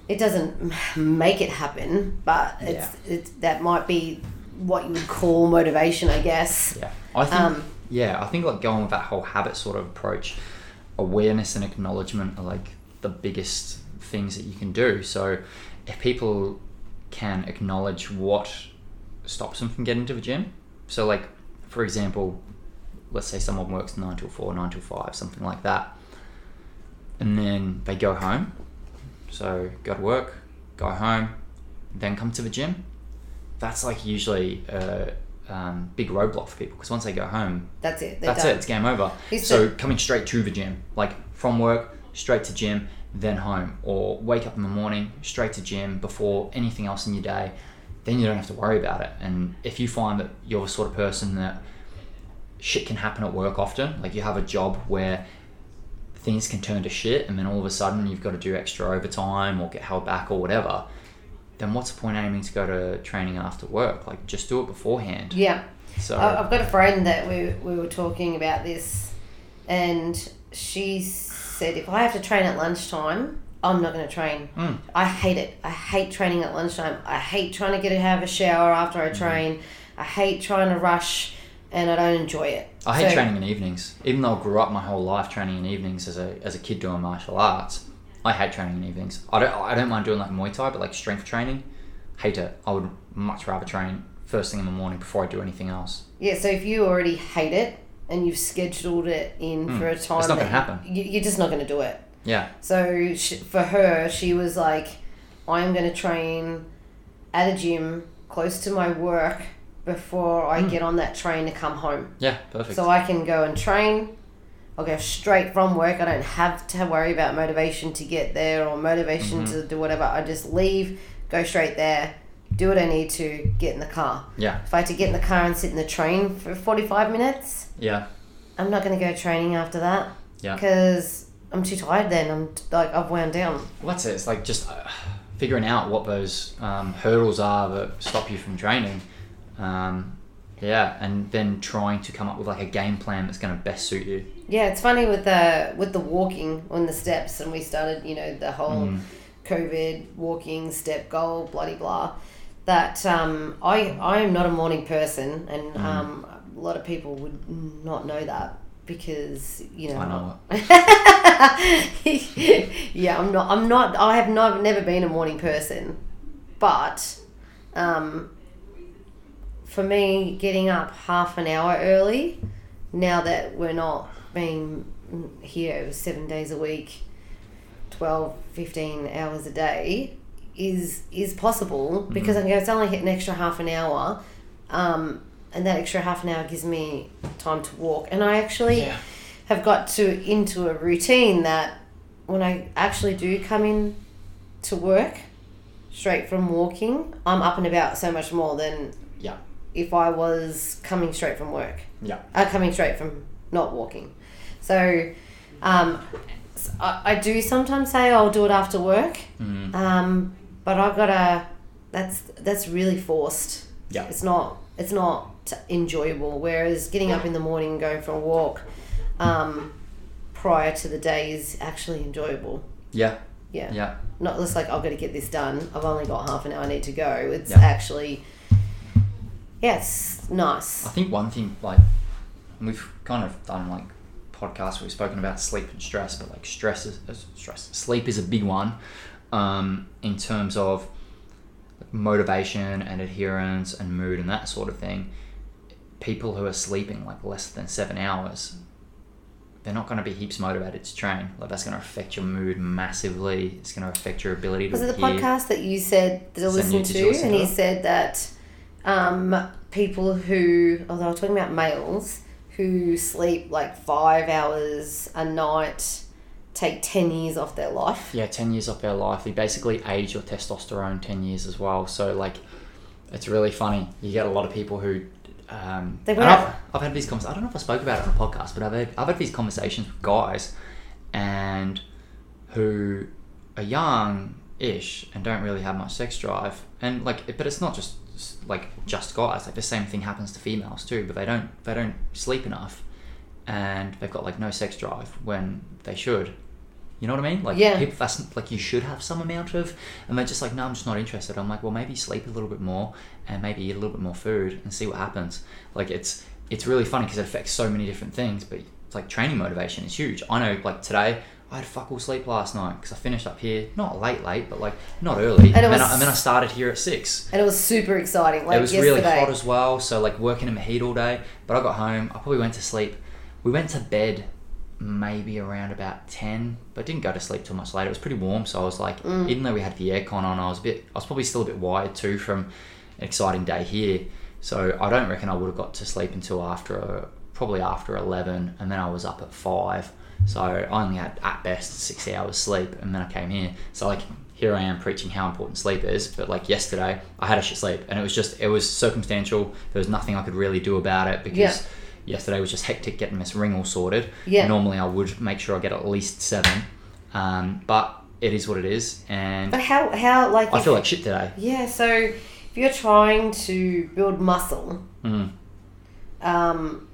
it doesn't make it happen, but it's yeah. it's that might be what you would call motivation, I guess. Yeah, I think. Um, yeah, I think like going with that whole habit sort of approach, awareness and acknowledgement are like the biggest things that you can do. So if people can acknowledge what stops them from getting to the gym, so like. For example, let's say someone works nine till four, nine till five, something like that. And then they go home. So go to work, go home, then come to the gym. That's like usually a, um, big roadblock for people, because once they go home, that's it. That's done. it. It's game over. It's so it. coming straight to the gym, like from work straight to gym, then home, or wake up in the morning straight to gym before anything else in your day. Then you don't have to worry about it. And if you find that you're the sort of person that shit can happen at work often, like you have a job where things can turn to shit and then all of a sudden you've got to do extra overtime or get held back or whatever, then what's the point aiming to go to training after work? Like, just do it beforehand. Yeah. So I've got a friend that we we were talking about this, and she said, if I have to train at lunchtime, I'm not going to train. Mm. I hate it. I hate training at lunchtime. I hate trying to get to have a shower after I train. Mm-hmm. I hate trying to rush, and I don't enjoy it. I hate so, training in evenings. Even though I grew up my whole life training in evenings as a as a kid doing martial arts, I hate training in evenings. I don't I don't mind doing like Muay Thai, but like strength training, hate it. I would much rather train first thing in the morning before I do anything else. Yeah, so if you already hate it and you've scheduled it in mm. for a time, it's not going to happen. You, you're just not going to do it. Yeah. So she, for her, she was like, I'm going to train at a gym close to my work before I mm. get on that train to come home. Yeah, perfect. So I can go and train. I'll go straight from work. I don't have to worry about motivation to get there or motivation mm-hmm. to do whatever. I just leave, go straight there, do what I need to, get in the car. Yeah. If I had to get in the car and sit in the train for forty-five minutes, yeah, I'm not going to go training after that. Yeah. Because I'm too tired then. I'm t- like, I've wound down. Well, that's it. It's like just uh, figuring out what those um, hurdles are that stop you from training. Um, yeah. And then trying to come up with like a game plan that's going to best suit you. Yeah. It's funny with the, with the walking on the steps, and we started, you know, the whole mm. COVID walking step goal, bloody blah, that um, I, I am not a morning person, and mm. um, a lot of people would not know that. Because you know, I know it. yeah, I'm not. I'm not. I have not never been a morning person, but um, for me, getting up half an hour early, now that we're not being here seven days a week, twelve, fifteen hours a day, is is possible mm-hmm. because I can go. It's only an extra half an hour. Um, And that extra half an hour gives me time to walk. And I actually yeah. have got to into a routine that when I actually do come in to work straight from walking, I'm up and about so much more than yeah. if I was coming straight from work. Yeah. Uh, coming straight from not walking. So um, I, I do sometimes say I'll do it after work, mm. um, but I've got to – that's that's really forced. Yeah. It's not – It's not enjoyable. Whereas getting up in the morning and going for a walk um, prior to the day is actually enjoyable. Yeah. Yeah. Yeah. Not just like, I've got to get this done. I've only got half an hour, I need to go. It's yeah. actually, yeah, it's nice. I think one thing, like, and we've kind of done like podcasts where we've spoken about sleep and stress, but like stress is, stress, sleep is a big one um, in terms of motivation and adherence and mood and that sort of thing. People who are sleeping like less than seven hours, they're not going to be heaps motivated to train. Like, that's going to affect your mood massively. It's going to affect your ability to was it the podcast that you said to listen to, and he said that um people who although I was talking about males who sleep like five hours a night take ten years off their life. Yeah, ten years off their life. You basically age your testosterone ten years as well. So, like, it's really funny. You get a lot of people who... Um, I've, I've had these conversations. I don't know if I spoke about it on a podcast, but I've had, I've had these conversations with guys and who are young-ish and don't really have much sex drive. And, like, it, but it's not just, like, just guys. Like, the same thing happens to females too, but they don't they don't sleep enough. And they've got like no sex drive when they should, you know what I mean? Like, yeah. people, that's like, you should have some amount of, and they're just like, no, I'm just not interested. I'm like, well, maybe sleep a little bit more and maybe eat a little bit more food and see what happens. Like, it's it's really funny because it affects so many different things. But it's like, training motivation is huge. I know, like today, I had fuck all sleep last night because I finished up here, not late, late, but like not early. And, and, was, then, I, and then I started here at six. And it was super exciting. Like, it was yesterday. Really hot as well. So like working in the heat all day. But I got home, I probably went to sleep. We went to bed maybe around about ten, but didn't go to sleep till much later. It was pretty warm, so I was like, mm. even though we had the aircon on, I was a bit, I was probably still a bit wired too from an exciting day here. So I don't reckon I would have got to sleep until after, probably after eleven, and then I was up at five. So I only had at best six hours sleep, and then I came here. So like, here I am preaching how important sleep is, but like yesterday I had a shit sleep, and it was just, it was circumstantial. There was nothing I could really do about it because yeah. yesterday was just hectic getting this ring all sorted. Yeah. Normally I would make sure I get at least seven, um, but it is what it is. And but how, how like... I if, feel like shit today. Yeah, so if you're trying to build muscle mm. um,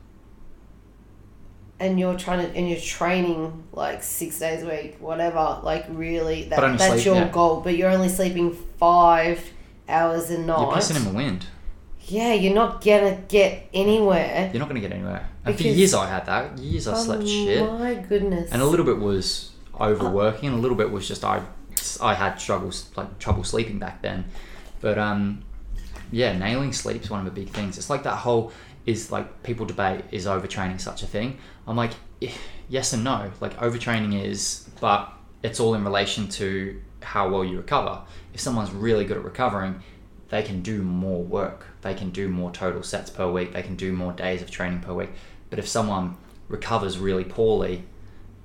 and you're trying to, and you're training like six days a week, whatever, like really, that, that's sleep, your yeah. goal. But you're only sleeping five hours a night. You're pissing in the wind. Yeah, you're not gonna get anywhere. You're not gonna get anywhere. And because, for years I had that. Years I oh slept shit. Oh my goodness. And a little bit was overworking. A little bit was just I, I had struggles like trouble sleeping back then. But um, yeah, nailing sleep's one of the big things. It's like that whole. Is like people debate, is overtraining such a thing? I'm like, yes and no. Like overtraining is, but it's all in relation to how well you recover. If someone's really good at recovering, they can do more work. They can do more total sets per week. They can do more days of training per week. But if someone recovers really poorly,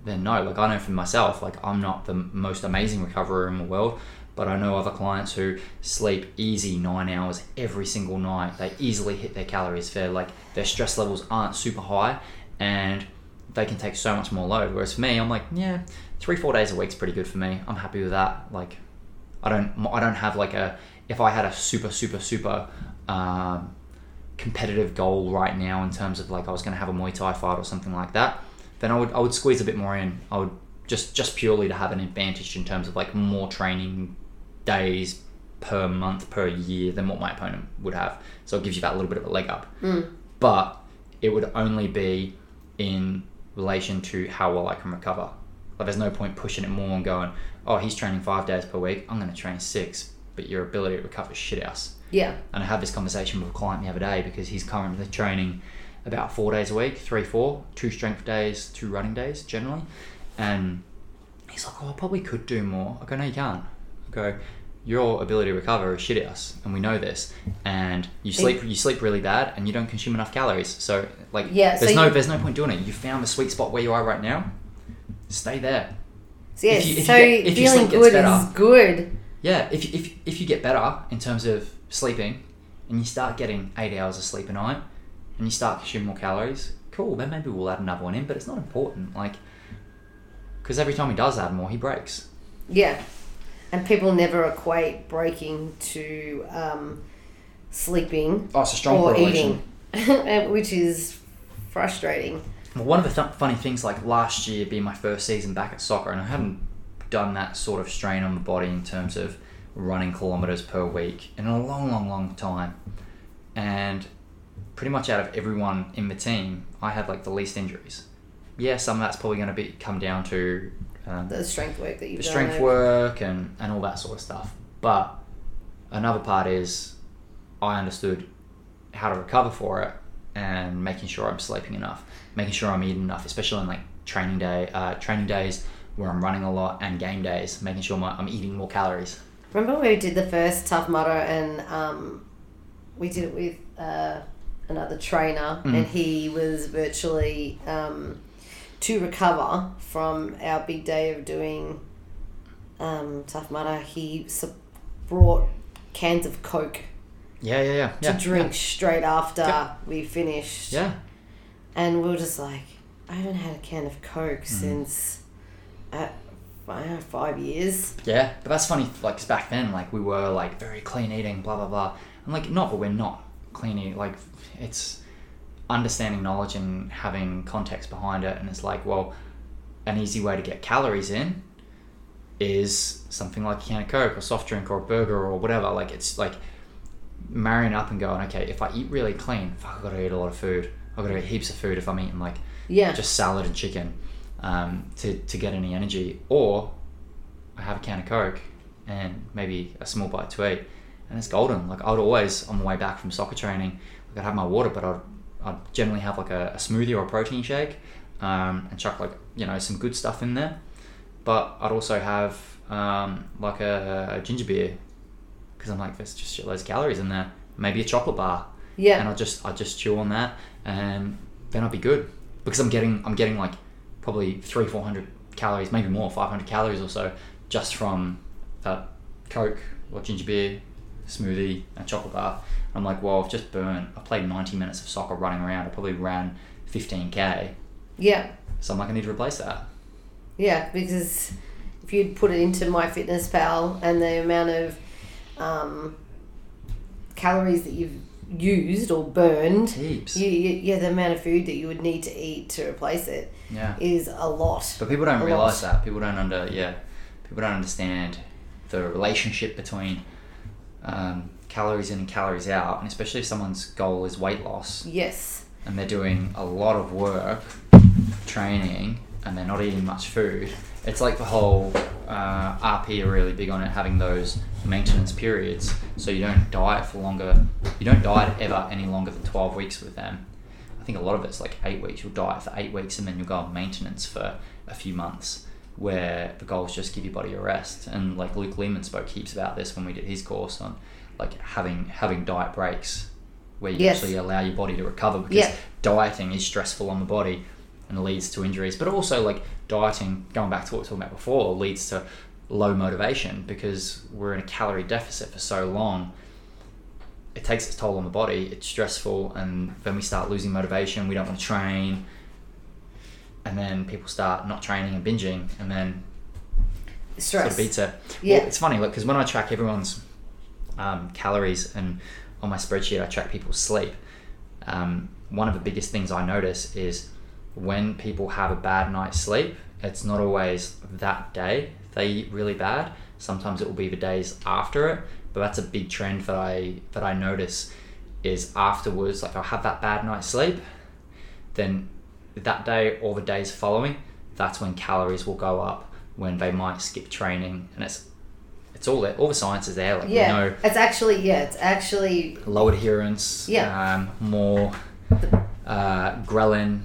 then no. Like I know for myself, like I'm not the most amazing recoverer in the world, but I know other clients who sleep easy nine hours every single night. They easily hit their calories. They're like, their stress levels aren't super high and they can take so much more load. Whereas for me, I'm like, yeah, three, four days a week's pretty good for me. I'm happy with that. Like, I don't, I don't have like a, if I had a super, super, super um, competitive goal right now in terms of like I was going to have a Muay Thai fight or something like that, then I would, I would squeeze a bit more in. I would just, just purely to have an advantage in terms of like more training days per month, per year than what my opponent would have. So it gives you that little bit of a leg up. Mm. But it would only be in relation to how well I can recover. Like there's no point pushing it more and going, oh, he's training five days per week. I'm going to train six. But your ability to recover is shit house. Yeah. And I had this conversation with a client the other day because he's currently training about four days a week, three, four, two strength days, two running days generally. And he's like, oh, I probably could do more. I go, no, you can't. Go, your ability to recover is shit house, and we know this. And you sleep, you sleep really bad, and you don't consume enough calories. So, like, yeah, there's so no, you, there's no point doing it. You found the sweet spot where you are right now. Stay there. So yeah, if you, if so you get, feeling good better, is good. Yeah, if you, if if you get better in terms of sleeping, and you start getting eight hours of sleep a night, and you start consuming more calories, cool. Then maybe we'll add another one in, but it's not important, like, because every time he does add more, he breaks. Yeah. And people never equate breaking to um, sleeping oh, it's a strong or eating, which is frustrating. Well, one of the th- funny things, like last year being my first season back at soccer, and I hadn't done that sort of strain on the body in terms of running kilometres per week in a long, long, long time. And pretty much out of everyone in the team, I had like the least injuries. Yeah, some of that's probably going to be come down to... Um, the strength work that you've done. The strength over. work and, and all that sort of stuff. But another part is I understood how to recover for it and making sure I'm sleeping enough, making sure I'm eating enough, especially on like training day, uh, training days where I'm running a lot and game days, making sure my, I'm eating more calories. Remember when we did the first Tough Mudder and um, we did it with uh, another trainer mm. and he was virtually... Um, to recover from our big day of doing um, Tough Mudder, he sub- brought cans of Coke. Yeah, yeah, yeah. To yeah, drink yeah. straight after yeah. we finished. Yeah. And we were just like, I haven't had a can of Coke mm. since uh, I don't know, five years. Yeah, but that's funny. Like back then, like we were like very clean eating, blah blah blah. And like not, but we're not clean eating. Like it's. Understanding knowledge and having context behind it, and it's like, well, an easy way to get calories in is something like a can of Coke or soft drink or a burger or whatever. Like it's like marrying up and going, okay, if I eat really clean, fuck, I've got to eat a lot of food. I've got to eat heaps of food if I'm eating like yeah. just salad and chicken um, to to get any energy. Or I have a can of Coke and maybe a small bite to eat, and it's golden. Like I'd always on the way back from soccer training, like I'd have my water, but I'd I'd generally have like a, a smoothie or a protein shake um, and chuck like, you know, some good stuff in there. But I'd also have um, like a, a ginger beer because I'm like, there's just shitloads of calories in there. Maybe a chocolate bar. yeah, and I just I just chew on that, and then I'll be good, because I'm getting I'm getting like probably three four hundred calories, maybe more, five hundred calories or so, just from that Coke or ginger beer, smoothie, and chocolate bar. And I'm like, well, I've just burned. I played ninety minutes of soccer running around. I probably ran fifteen K. Yeah. So I'm like, I need to replace that. Yeah, because if you'd put it into MyFitnessPal and the amount of um, calories that you've used or burned, heaps. You, you, yeah, the amount of food that you would need to eat to replace it yeah. is a lot. But people don't realise that. People don't under yeah. People don't understand the relationship between um, calories in and calories out, and especially if someone's goal is weight loss. Yes. And they're doing a lot of work, training, and they're not eating much food. It's like the whole uh, R P are really big on it, having those maintenance periods, so you don't diet for longer. You don't diet ever any longer than twelve weeks with them. I think a lot of it's like eight weeks. You'll diet for eight weeks and then you'll go on maintenance for a few months, where the goal is just give your body a rest. And like Luke Lehman spoke heaps about this when we did his course on like having having diet breaks, where you yes. actually allow your body to recover, because yeah. dieting is stressful on the body and leads to injuries. But also, like, dieting, going back to what we were talking about before, leads to low motivation, because we're in a calorie deficit for so long. It takes its toll on the body. It's stressful, and then we start losing motivation. We don't want to train, and then people start not training and binging, and then stress sort of beats it. Yeah, well, it's funny, look, because when I track everyone's um, calories, and on my spreadsheet I track people's sleep. Um, one of the biggest things I notice is, when people have a bad night's sleep, it's not always that day they eat really bad. Sometimes it will be the days after it. But that's a big trend that I that I notice, is afterwards, like, I'll have that bad night's sleep, then that day or the days following, that's when calories will go up, when they might skip training. And it's it's all there, all the science is there. Like, yeah, we know it's actually yeah, it's actually low adherence. Yeah, um, more uh, ghrelin.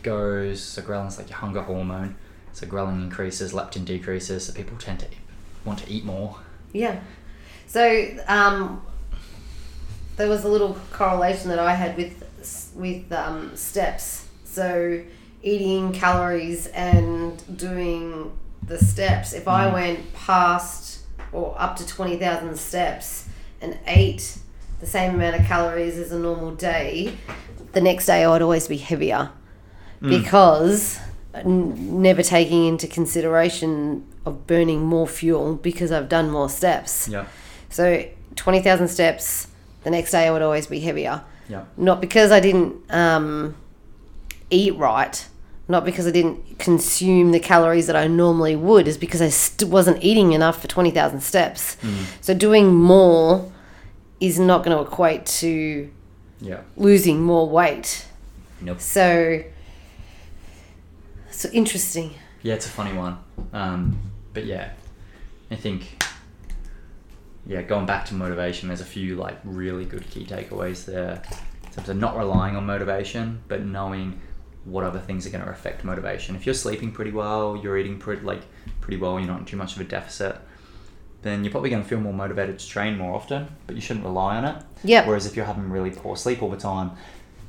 Goes, so ghrelin's like your hunger hormone, so grelin increases, leptin decreases, so people tend to eat, want to eat more. Yeah, so um, there was a little correlation that I had with with um, steps. So eating calories and doing the steps. If mm. I went past or up to twenty thousand steps and ate the same amount of calories as a normal day, the next day I'd always be heavier. Because n- never taking into consideration of burning more fuel, because I've done more steps. Yeah. So twenty thousand steps, the next day I would always be heavier. Yeah. Not because I didn't um, eat right, not because I didn't consume the calories that I normally would, is because I st- wasn't eating enough for twenty thousand steps. Mm. So doing more is not going to equate to yeah. losing more weight. Nope. So... So interesting. Yeah, it's a funny one. Um, but yeah, I think, yeah, going back to motivation, there's a few like really good key takeaways there. In terms of not relying on motivation, but knowing what other things are going to affect motivation. If you're sleeping pretty well, you're eating pretty, like, pretty well, you're not in too much of a deficit, then you're probably going to feel more motivated to train more often, but you shouldn't rely on it. Yeah. Whereas if you're having really poor sleep all the time,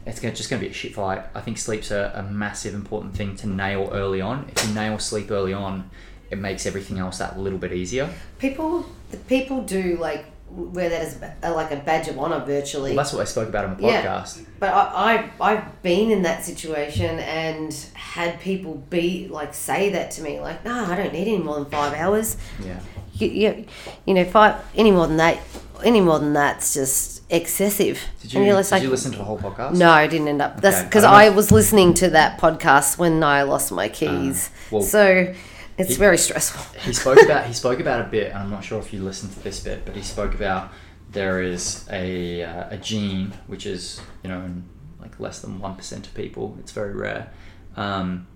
it's just going to be a shit fight. I think sleep's a, a massive important thing to nail early on. If you nail sleep early on, it makes everything else that little bit easier. People the people do like wear that as a, like a badge of honour virtually. Well, that's what I spoke about on the podcast. Yeah, but I, I, I've been in that situation and had people be like say that to me, like, no, I don't need any more than five hours. Yeah. You, you, you know, five any more than that, any more than that's just... excessive. Did you, did like, you listen to the whole podcast? No, I didn't end up. That's because okay. I, I was listening to that podcast when I lost my keys. Uh, well, so it's he, very stressful. he spoke about he spoke about a bit, and I'm not sure if you listened to this bit, but he spoke about there is a uh, a gene which is, you know, in like less than one percent of people. It's very rare. Um,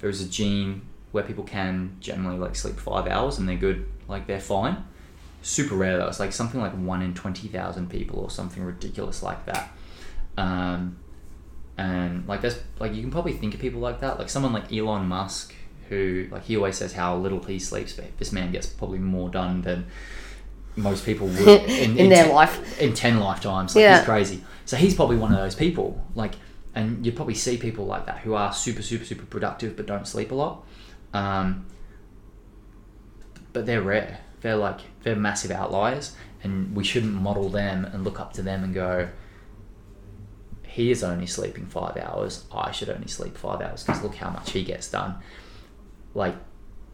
there is a gene where people can generally like sleep five hours and they're good, like they're fine. Super rare though. It's like something like one in twenty thousand people or something ridiculous like that. Um, and like that's like you can probably think of people like that. Like someone like Elon Musk, who like he always says how little he sleeps, but this man gets probably more done than most people would in, in, in their ten, life in ten lifetimes. Like, yeah, he's crazy. So he's probably one of those people. Like, and you probably see people like that who are super, super, super productive but don't sleep a lot. Um, but they're rare. They're like they're massive outliers, and we shouldn't model them and look up to them and go, he is only sleeping five hours. I should only sleep five hours because look how much he gets done. Like,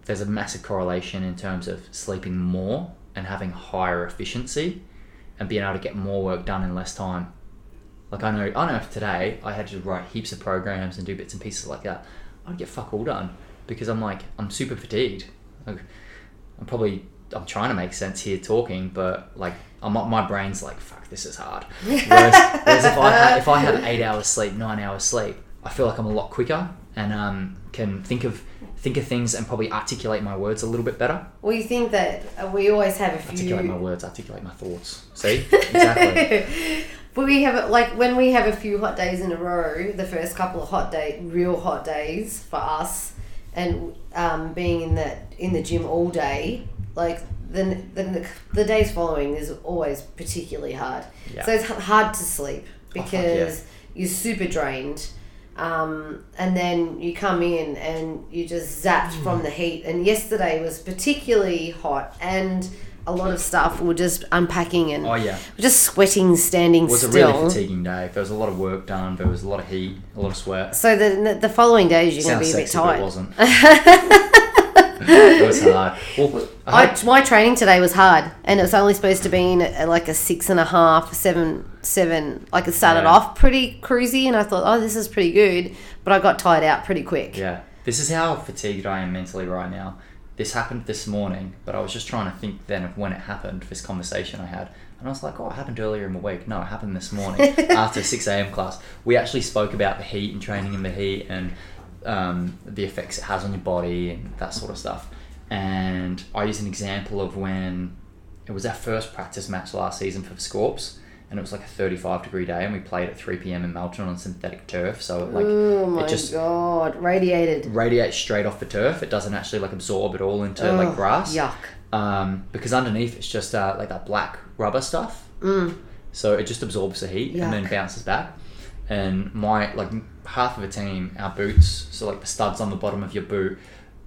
there's a massive correlation in terms of sleeping more and having higher efficiency and being able to get more work done in less time. Like, I know, I know if today I had to write heaps of programs and do bits and pieces like that, I'd get fuck all done because I'm like, I'm super fatigued. Like, I'm probably, I'm trying to make sense here talking, but like, I'm my brain's like, fuck, this is hard. Whereas, whereas if I had, if I have eight hours sleep, nine hours sleep, I feel like I'm a lot quicker and um, can think of think of things and probably articulate my words a little bit better. Well, you think that we always have a few... Articulate my words, articulate my thoughts. See? Exactly. But we have, like, when we have a few hot days in a row, the first couple of hot day, real hot days for us, and um, being in the in the gym all day, like, then then the, the days following is always particularly hard. Yeah. So it's hard to sleep because oh, yeah. you're super drained. Um, and then you come in and you're just zapped mm. from the heat. And yesterday was particularly hot, and a lot of stuff we're just unpacking and oh, yeah. we're just sweating, standing still. It was still. a really fatiguing day. There was a lot of work done. There was a lot of heat, a lot of sweat. So the the following days you're going to be a bit tired. It wasn't. It was hard. Well, I I, my training today was hard, and it was only supposed to be in a, like a six and a half, seven, seven. Like, it started yeah. off pretty cruisy, and I thought, oh, this is pretty good, but I got tired out pretty quick. Yeah, this is how fatigued I am mentally right now. This happened this morning, but I was just trying to think then of when it happened, this conversation I had. And I was like, oh, it happened earlier in the week. No, it happened this morning after six a.m. class. We actually spoke about the heat and training in the heat and um, the effects it has on your body and that sort of stuff. And I use an example of when it was our first practice match last season for the Scorps. And it was like a thirty-five degree day, and we played at three p.m. in Melton on synthetic turf. So it like oh my it just god radiated radiates straight off the turf. It doesn't actually like absorb at all into oh, like grass. Yuck. Um, because underneath it's just uh, like that black rubber stuff. Mm. So it just absorbs the heat yuck. and then bounces back. And my like half of the team, our boots, so like the studs on the bottom of your boot,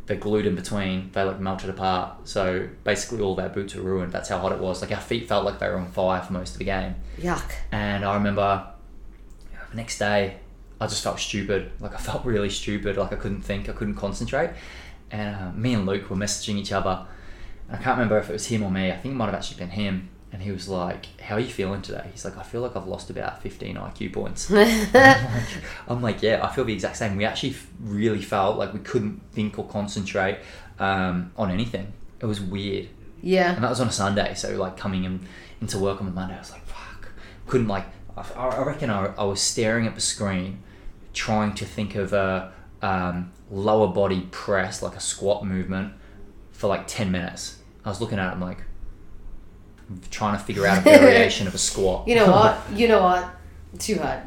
they're glued in between. They like melted apart. So basically all of our boots were ruined. That's how hot it was. Like, our feet felt like they were on fire for most of the game. Yuck. And I remember the next day, I just felt stupid. Like, I felt really stupid. Like, I couldn't think. I couldn't concentrate. And uh, me and Luke were messaging each other. I can't remember if it was him or me. I think it might have actually been him. And he was like, how are you feeling today? He's like, I feel like I've lost about fifteen I Q points. I'm, like, I'm like, yeah, I feel the exact same. We actually really felt like we couldn't think or concentrate um, on anything. It was weird. Yeah. And that was on a Sunday. So like coming in, into work on the Monday, I was like, fuck. Couldn't like, I, I reckon I, I was staring at the screen trying to think of a um, lower body press, like a squat movement for like ten minutes. I was looking at it, I'm like, trying to figure out a variation of a squat. You know what? You know what? Too hard.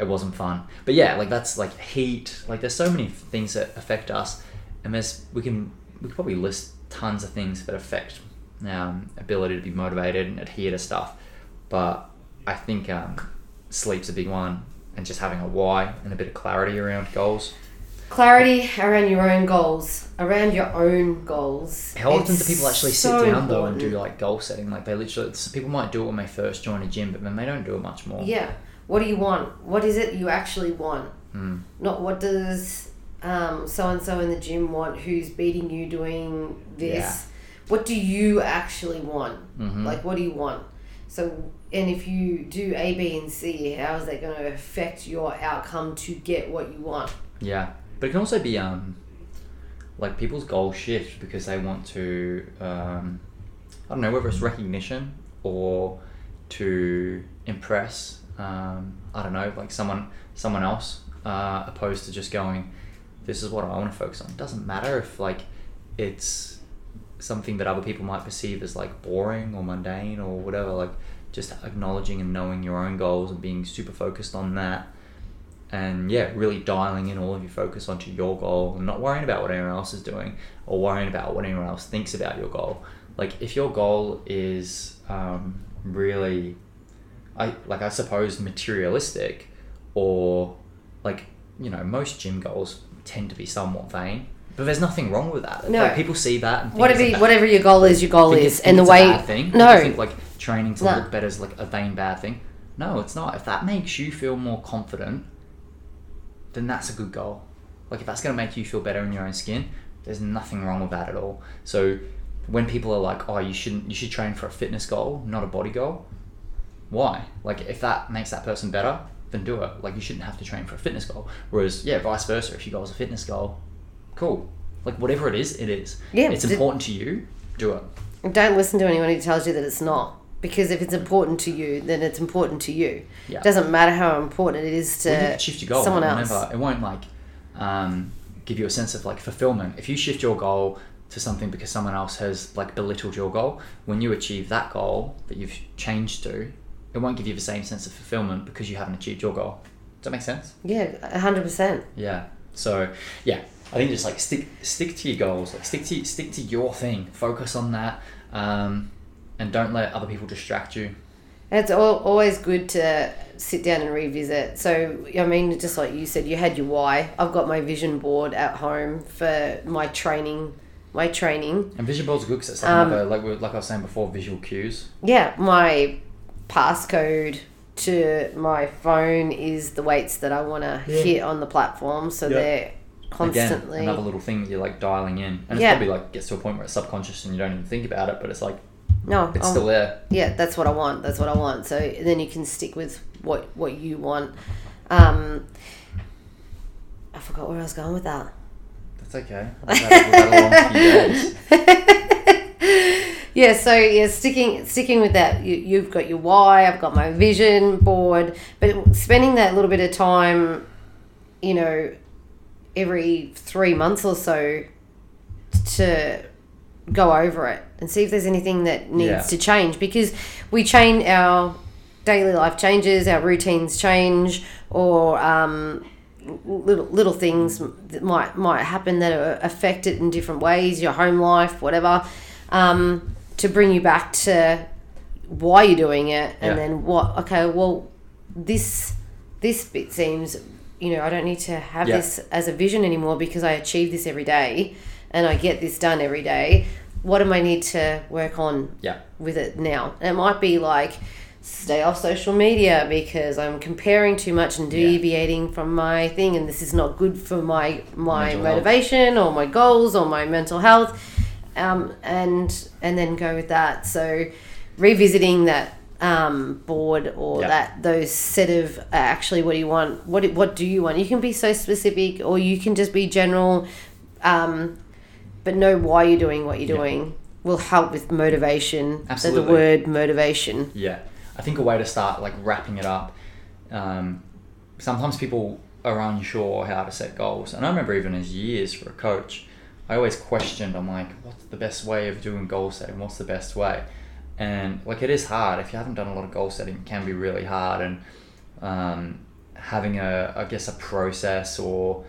It wasn't fun. But yeah, like that's like heat. Like there's so many things that affect us, and there's we can we could probably list tons of things that affect um, ability to be motivated and adhere to stuff. But I think um, sleep's a big one, and just having a why and a bit of clarity around goals. Clarity around your own goals, around your own goals. How often do people actually sit so down, though, and do, like, goal setting? Like, they literally... People might do it when they first join a gym, but then they don't do it much more. Yeah. What do you want? What is it you actually want? Mm. Not what does um, so-and-so in the gym want, who's beating you doing this. Yeah. What do you actually want? Mm-hmm. Like, what do you want? So... And if you do A, B, and C, how is that going to affect your outcome to get what you want? Yeah. But it can also be um, like people's goals shift because they want to, um, I don't know, whether it's recognition or to impress, um, I don't know, like someone someone else, uh, opposed to just going, this is what I want to focus on. It doesn't matter if like it's something that other people might perceive as like boring or mundane or whatever, like just acknowledging and knowing your own goals and being super focused on that. And yeah, really dialing in all of your focus onto your goal and not worrying about what anyone else is doing or worrying about what anyone else thinks about your goal. like if your goal is um, really, I like I suppose materialistic, or like, you know, most gym goals tend to be somewhat vain. But there's nothing wrong with that. No. Like, people see that. And whatever, that whatever your goal is, your goal is, and the way. Bad thing. No. Think, like training to no. look better is like a vain bad thing. No, it's not. If that makes you feel more confident, then that's a good goal. Like if that's going to make you feel better in your own skin, there's nothing wrong with that at all. So when people are like, "Oh, you shouldn't. You should train for a fitness goal, not a body goal." Why? Like if that makes that person better, then do it. Like you shouldn't have to train for a fitness goal. Whereas, yeah, vice versa. If your goal is a fitness goal, cool. Like whatever it is, it is. Yeah, it's d- important to you, do it. Don't listen to anyone who tells you that it's not. Because if it's important to you, then it's important to you. Yeah. It doesn't matter how important it is to well, you can shift your goal, someone else. Remember, it won't like um, give you a sense of like fulfillment. If you shift your goal to something because someone else has like belittled your goal, when you achieve that goal that you've changed to, it won't give you the same sense of fulfillment because you haven't achieved your goal. Does that make sense? Yeah, one hundred percent. Yeah. So, yeah. I think just like stick stick to your goals, like stick to stick to your thing, focus on that, um, and don't let other people distract you. And it's all, always good to sit down and revisit. So, I mean, just like you said, you had your why. I've got my vision board at home for my training, my training. And vision boards are good because it's like, um, another, like, like I was saying before, visual cues. Yeah, my passcode to my phone is the weights that I want to yeah. hit on the platform, so yep. they're... Constantly. Again, another little thing that you're like dialing in, and yeah. it's probably like gets to a point where it's subconscious and you don't even think about it, but it's like no it's oh, still there. Yeah, that's what I want that's what I want so then you can stick with what what you want. um I forgot where I was going with that. That's okay. We've had a long few days. Yeah, so yeah, sticking sticking with that, you, you've got your why, I've got my vision board, but spending that little bit of time, you know, every three months or so to go over it and see if there's anything that needs yeah. to change, because we change, our daily life changes, our routines change, or um, little little things that might might happen that affect it in different ways, your home life, whatever, um, to bring you back to why you're doing it, and yeah. then what, okay, well, this this bit seems... You know, I don't need to have yeah. this as a vision anymore because I achieve this every day and I get this done every day. What am I need to work on yeah. with it now? And it might be like, stay off social media because I'm comparing too much and deviating yeah. from my thing, and this is not good for my my mental motivation health. Or my goals or my mental health, um, and and then go with that. So revisiting that. Um, board or yep. that those set of uh, actually what do you want, what what do you want. You can be so specific, or you can just be general, um, but know why you're doing what you're doing yep. will help with motivation. Absolutely. So the word motivation, yeah I think a way to start like wrapping it up, um, sometimes people are unsure how to set goals, and I remember even as years for a coach I always questioned, I'm like, what's the best way of doing goal setting, what's the best way? And like, it is hard. If you haven't done a lot of goal setting, it can be really hard. And um, having a, I guess, a process or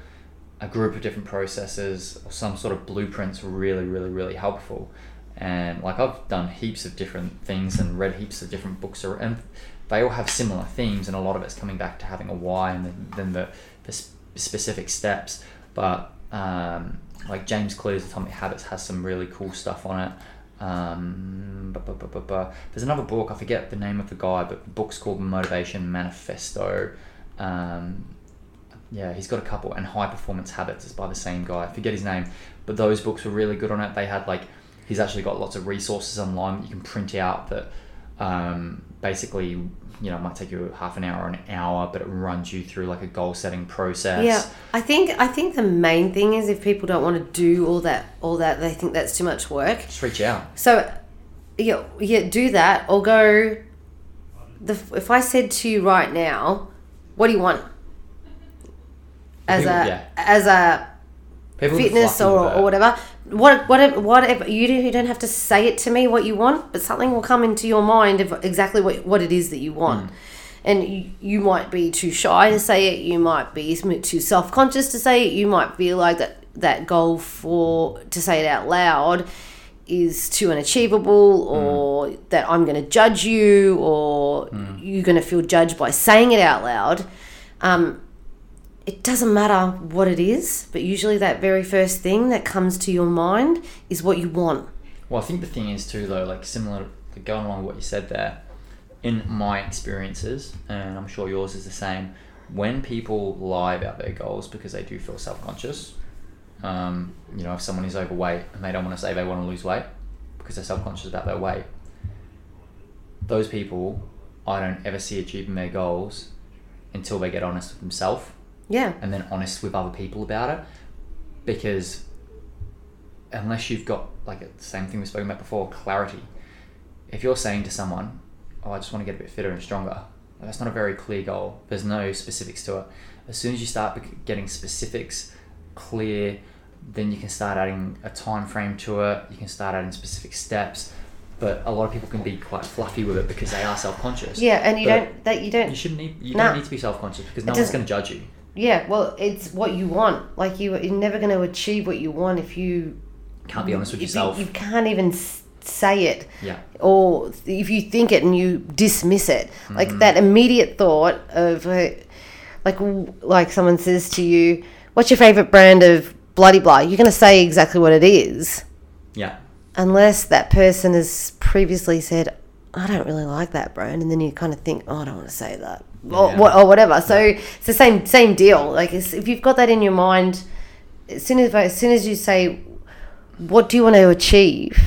a group of different processes or some sort of blueprint's really, really, really helpful. And like, I've done heaps of different things and read heaps of different books, or, and they all have similar themes. And a lot of it's coming back to having a why and then, then the, the sp- specific steps. But um, like James Clear's Atomic Habits has some really cool stuff on it. Um, but, but, but, but, but. There's another book, I forget the name of the guy, but the book's called The Motivation Manifesto. Um, yeah, he's got a couple, and High Performance Habits is by the same guy. I forget his name, but those books were really good on it. They had like, he's actually got lots of resources online that you can print out that um, basically, you know, it might take you half an hour or an hour, but it runs you through like a goal setting process. Yeah, I think I think the main thing is if people don't want to do all that, all that, they think that's too much work. Just reach out. So, yeah, yeah, do that, or go. The if I said to you right now, what do you want? As people, a yeah. as a people fitness or, or whatever. What, whatever, whatever you do, you don't have to say it to me what you want, but something will come into your mind of exactly what, what it is that you want. Mm. And you, you might be too shy to say it, you might be too self-conscious to say it, you might feel like that, that goal for to say it out loud is too unachievable, or mm. that I'm going to judge you, or mm. you're going to feel judged by saying it out loud. Um, it doesn't matter what it is, but usually that very first thing that comes to your mind is what you want. Well, I think the thing is too, though, like similar, like going along with what you said there, in my experiences, and I'm sure yours is the same, when people lie about their goals because they do feel self-conscious, um, you know, if someone is overweight and they don't want to say they want to lose weight because they're self-conscious about their weight, those people I don't ever see achieving their goals until they get honest with themselves. Yeah. And then honest with other people about it, because unless you've got, like, the same thing we spoke about before, clarity. If you're saying to someone, oh, I just want to get a bit fitter and stronger, that's not a very clear goal. There's no specifics to it. As soon as you start getting specifics clear, then you can start adding a time frame to it. You can start adding specific steps, but a lot of people can be quite fluffy with it because they are self-conscious. Yeah, and you but don't that you don't you shouldn't need you nah, don't need to be self-conscious because no one's going to judge you. Yeah, well, it's what you want. Like you, you're never going to achieve what you want if you can't be honest with yourself. You, you can't even say it, yeah, or if you think it and you dismiss it, like mm-hmm. that immediate thought of uh, like like someone says to you, what's your favorite brand of bloody blah, you're going to say exactly what it is, yeah, unless that person has previously said, I don't really like that brand, and then you kind of think, oh, I don't want to say that, yeah. or, or whatever, so yeah. It's the same same deal. Like it's, if you've got that in your mind, as soon as as soon as you say, what do you want to achieve?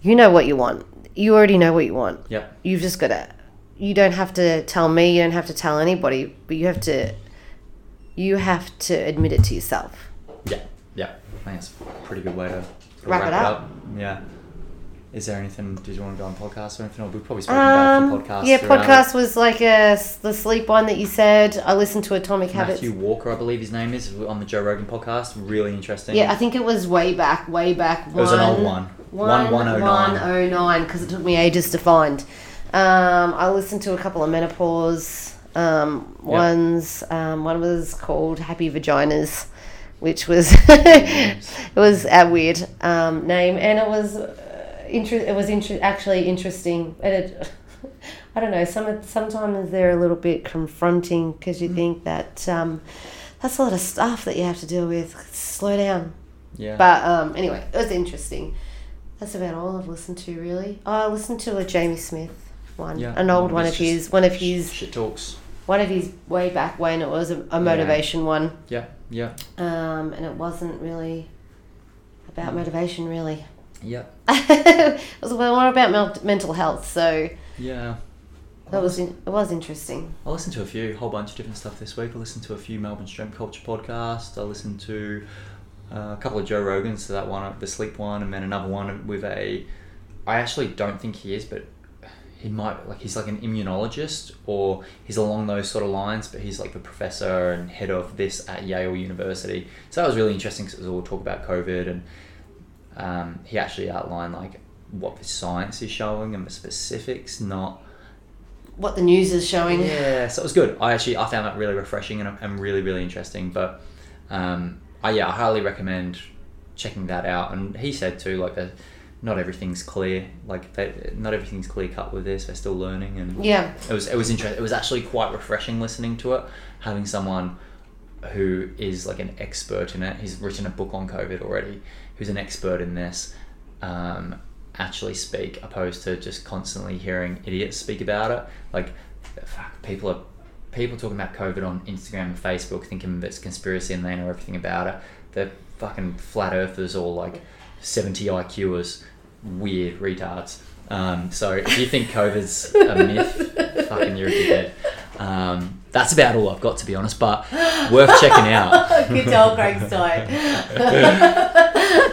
You know what you want. You already know what you want. Yeah. You've just got to, you don't have to tell me, you don't have to tell anybody, but you have to, you have to admit it to yourself. Yeah. Yeah. I think that's a pretty good way to wrap, wrap it up. up. Yeah. Is there anything, did you want to go on podcasts or anything? Or we've probably spoken um, about a few podcasts. Yeah, podcast was like a, the sleep one that you said. I listened to Atomic Habits. Matthew Walker, I believe his name is, on the Joe Rogan podcast. Really interesting. Yeah, I think it was way back, way back. It one, was an old one. one one oh nine because it took me ages to find. Um, I listened to a couple of menopause um, yep. ones. Um, one was called Happy Vaginas, which was it was a weird um, name, and it was uh, inter- It was inter- actually interesting. And it, I don't know. Some sometimes they're a little bit confronting because you mm. think that um, that's a lot of stuff that you have to deal with. Slow down. Yeah. But um, anyway, it was interesting. That's about all I've listened to, really. Oh, I listened to a Jamie Smith one, yeah, an old one of his, one of his shit talks, one of his way back when it was a, a motivation yeah. one. Yeah, yeah. Um, and it wasn't really about motivation, really. Yeah. It was more about mel- mental health, so. Yeah. That was in, it was interesting. I listened to a few, whole bunch of different stuff this week. I listened to a few Melbourne Strength Culture podcasts. I listened to. Uh, a couple of Joe Rogans, so that one, the sleep one, and then another one with a, I actually don't think he is, but he might, like he's like an immunologist, or he's along those sort of lines, but he's like the professor and head of this at Yale University. So that was really interesting because it was all talk about COVID, and um, he actually outlined like what the science is showing and the specifics, not what the news is showing. Yeah, so it was good. I actually, I found that really refreshing and, and really, really interesting, but um Uh, yeah, I highly recommend checking that out. And he said too, like, uh, not everything's clear. Like, they, not everything's clear cut with this. They're still learning, and yeah, it was it was interesting. It was actually quite refreshing listening to it, having someone who is like an expert in it. He's written a book on COVID already. Who's an expert in this? Um, actually speak, opposed to just constantly hearing idiots speak about it. Like, fuck, people are. People talking about COVID on Instagram and Facebook thinking it's conspiracy and they know everything about it. They're fucking flat earthers or like seventy IQers, weird retards. Um, so if you think COVID's a myth, fucking you're a dickhead. Um, that's about all I've got, to be honest, but worth checking out. Good old Greg's tired.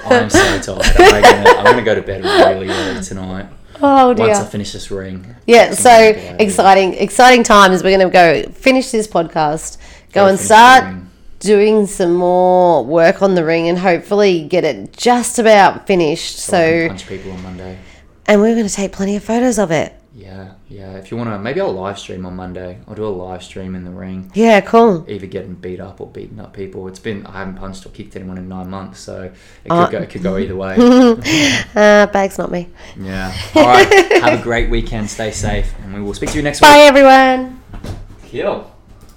I'm so tired. I'm gonna, I'm gonna go to bed really early tonight. Oh dear. Once I finish this ring. Yeah, so exciting, exciting times. We're going to go finish this podcast, go, go and start doing some more work on the ring and hopefully get it just about finished. So, so I can punch people on Monday. And we're going to take plenty of photos of it. Yeah, yeah. If you want to, maybe I'll live stream on Monday. I'll do a live stream in the ring. Yeah, cool. Either getting beat up or beating up people. It's been, I haven't punched or kicked anyone in nine months, so it could, uh, go, it could go either way. uh, bag's not me. Yeah. All right. Have a great weekend. Stay safe, and we will speak to you next week. Bye, everyone. Kill.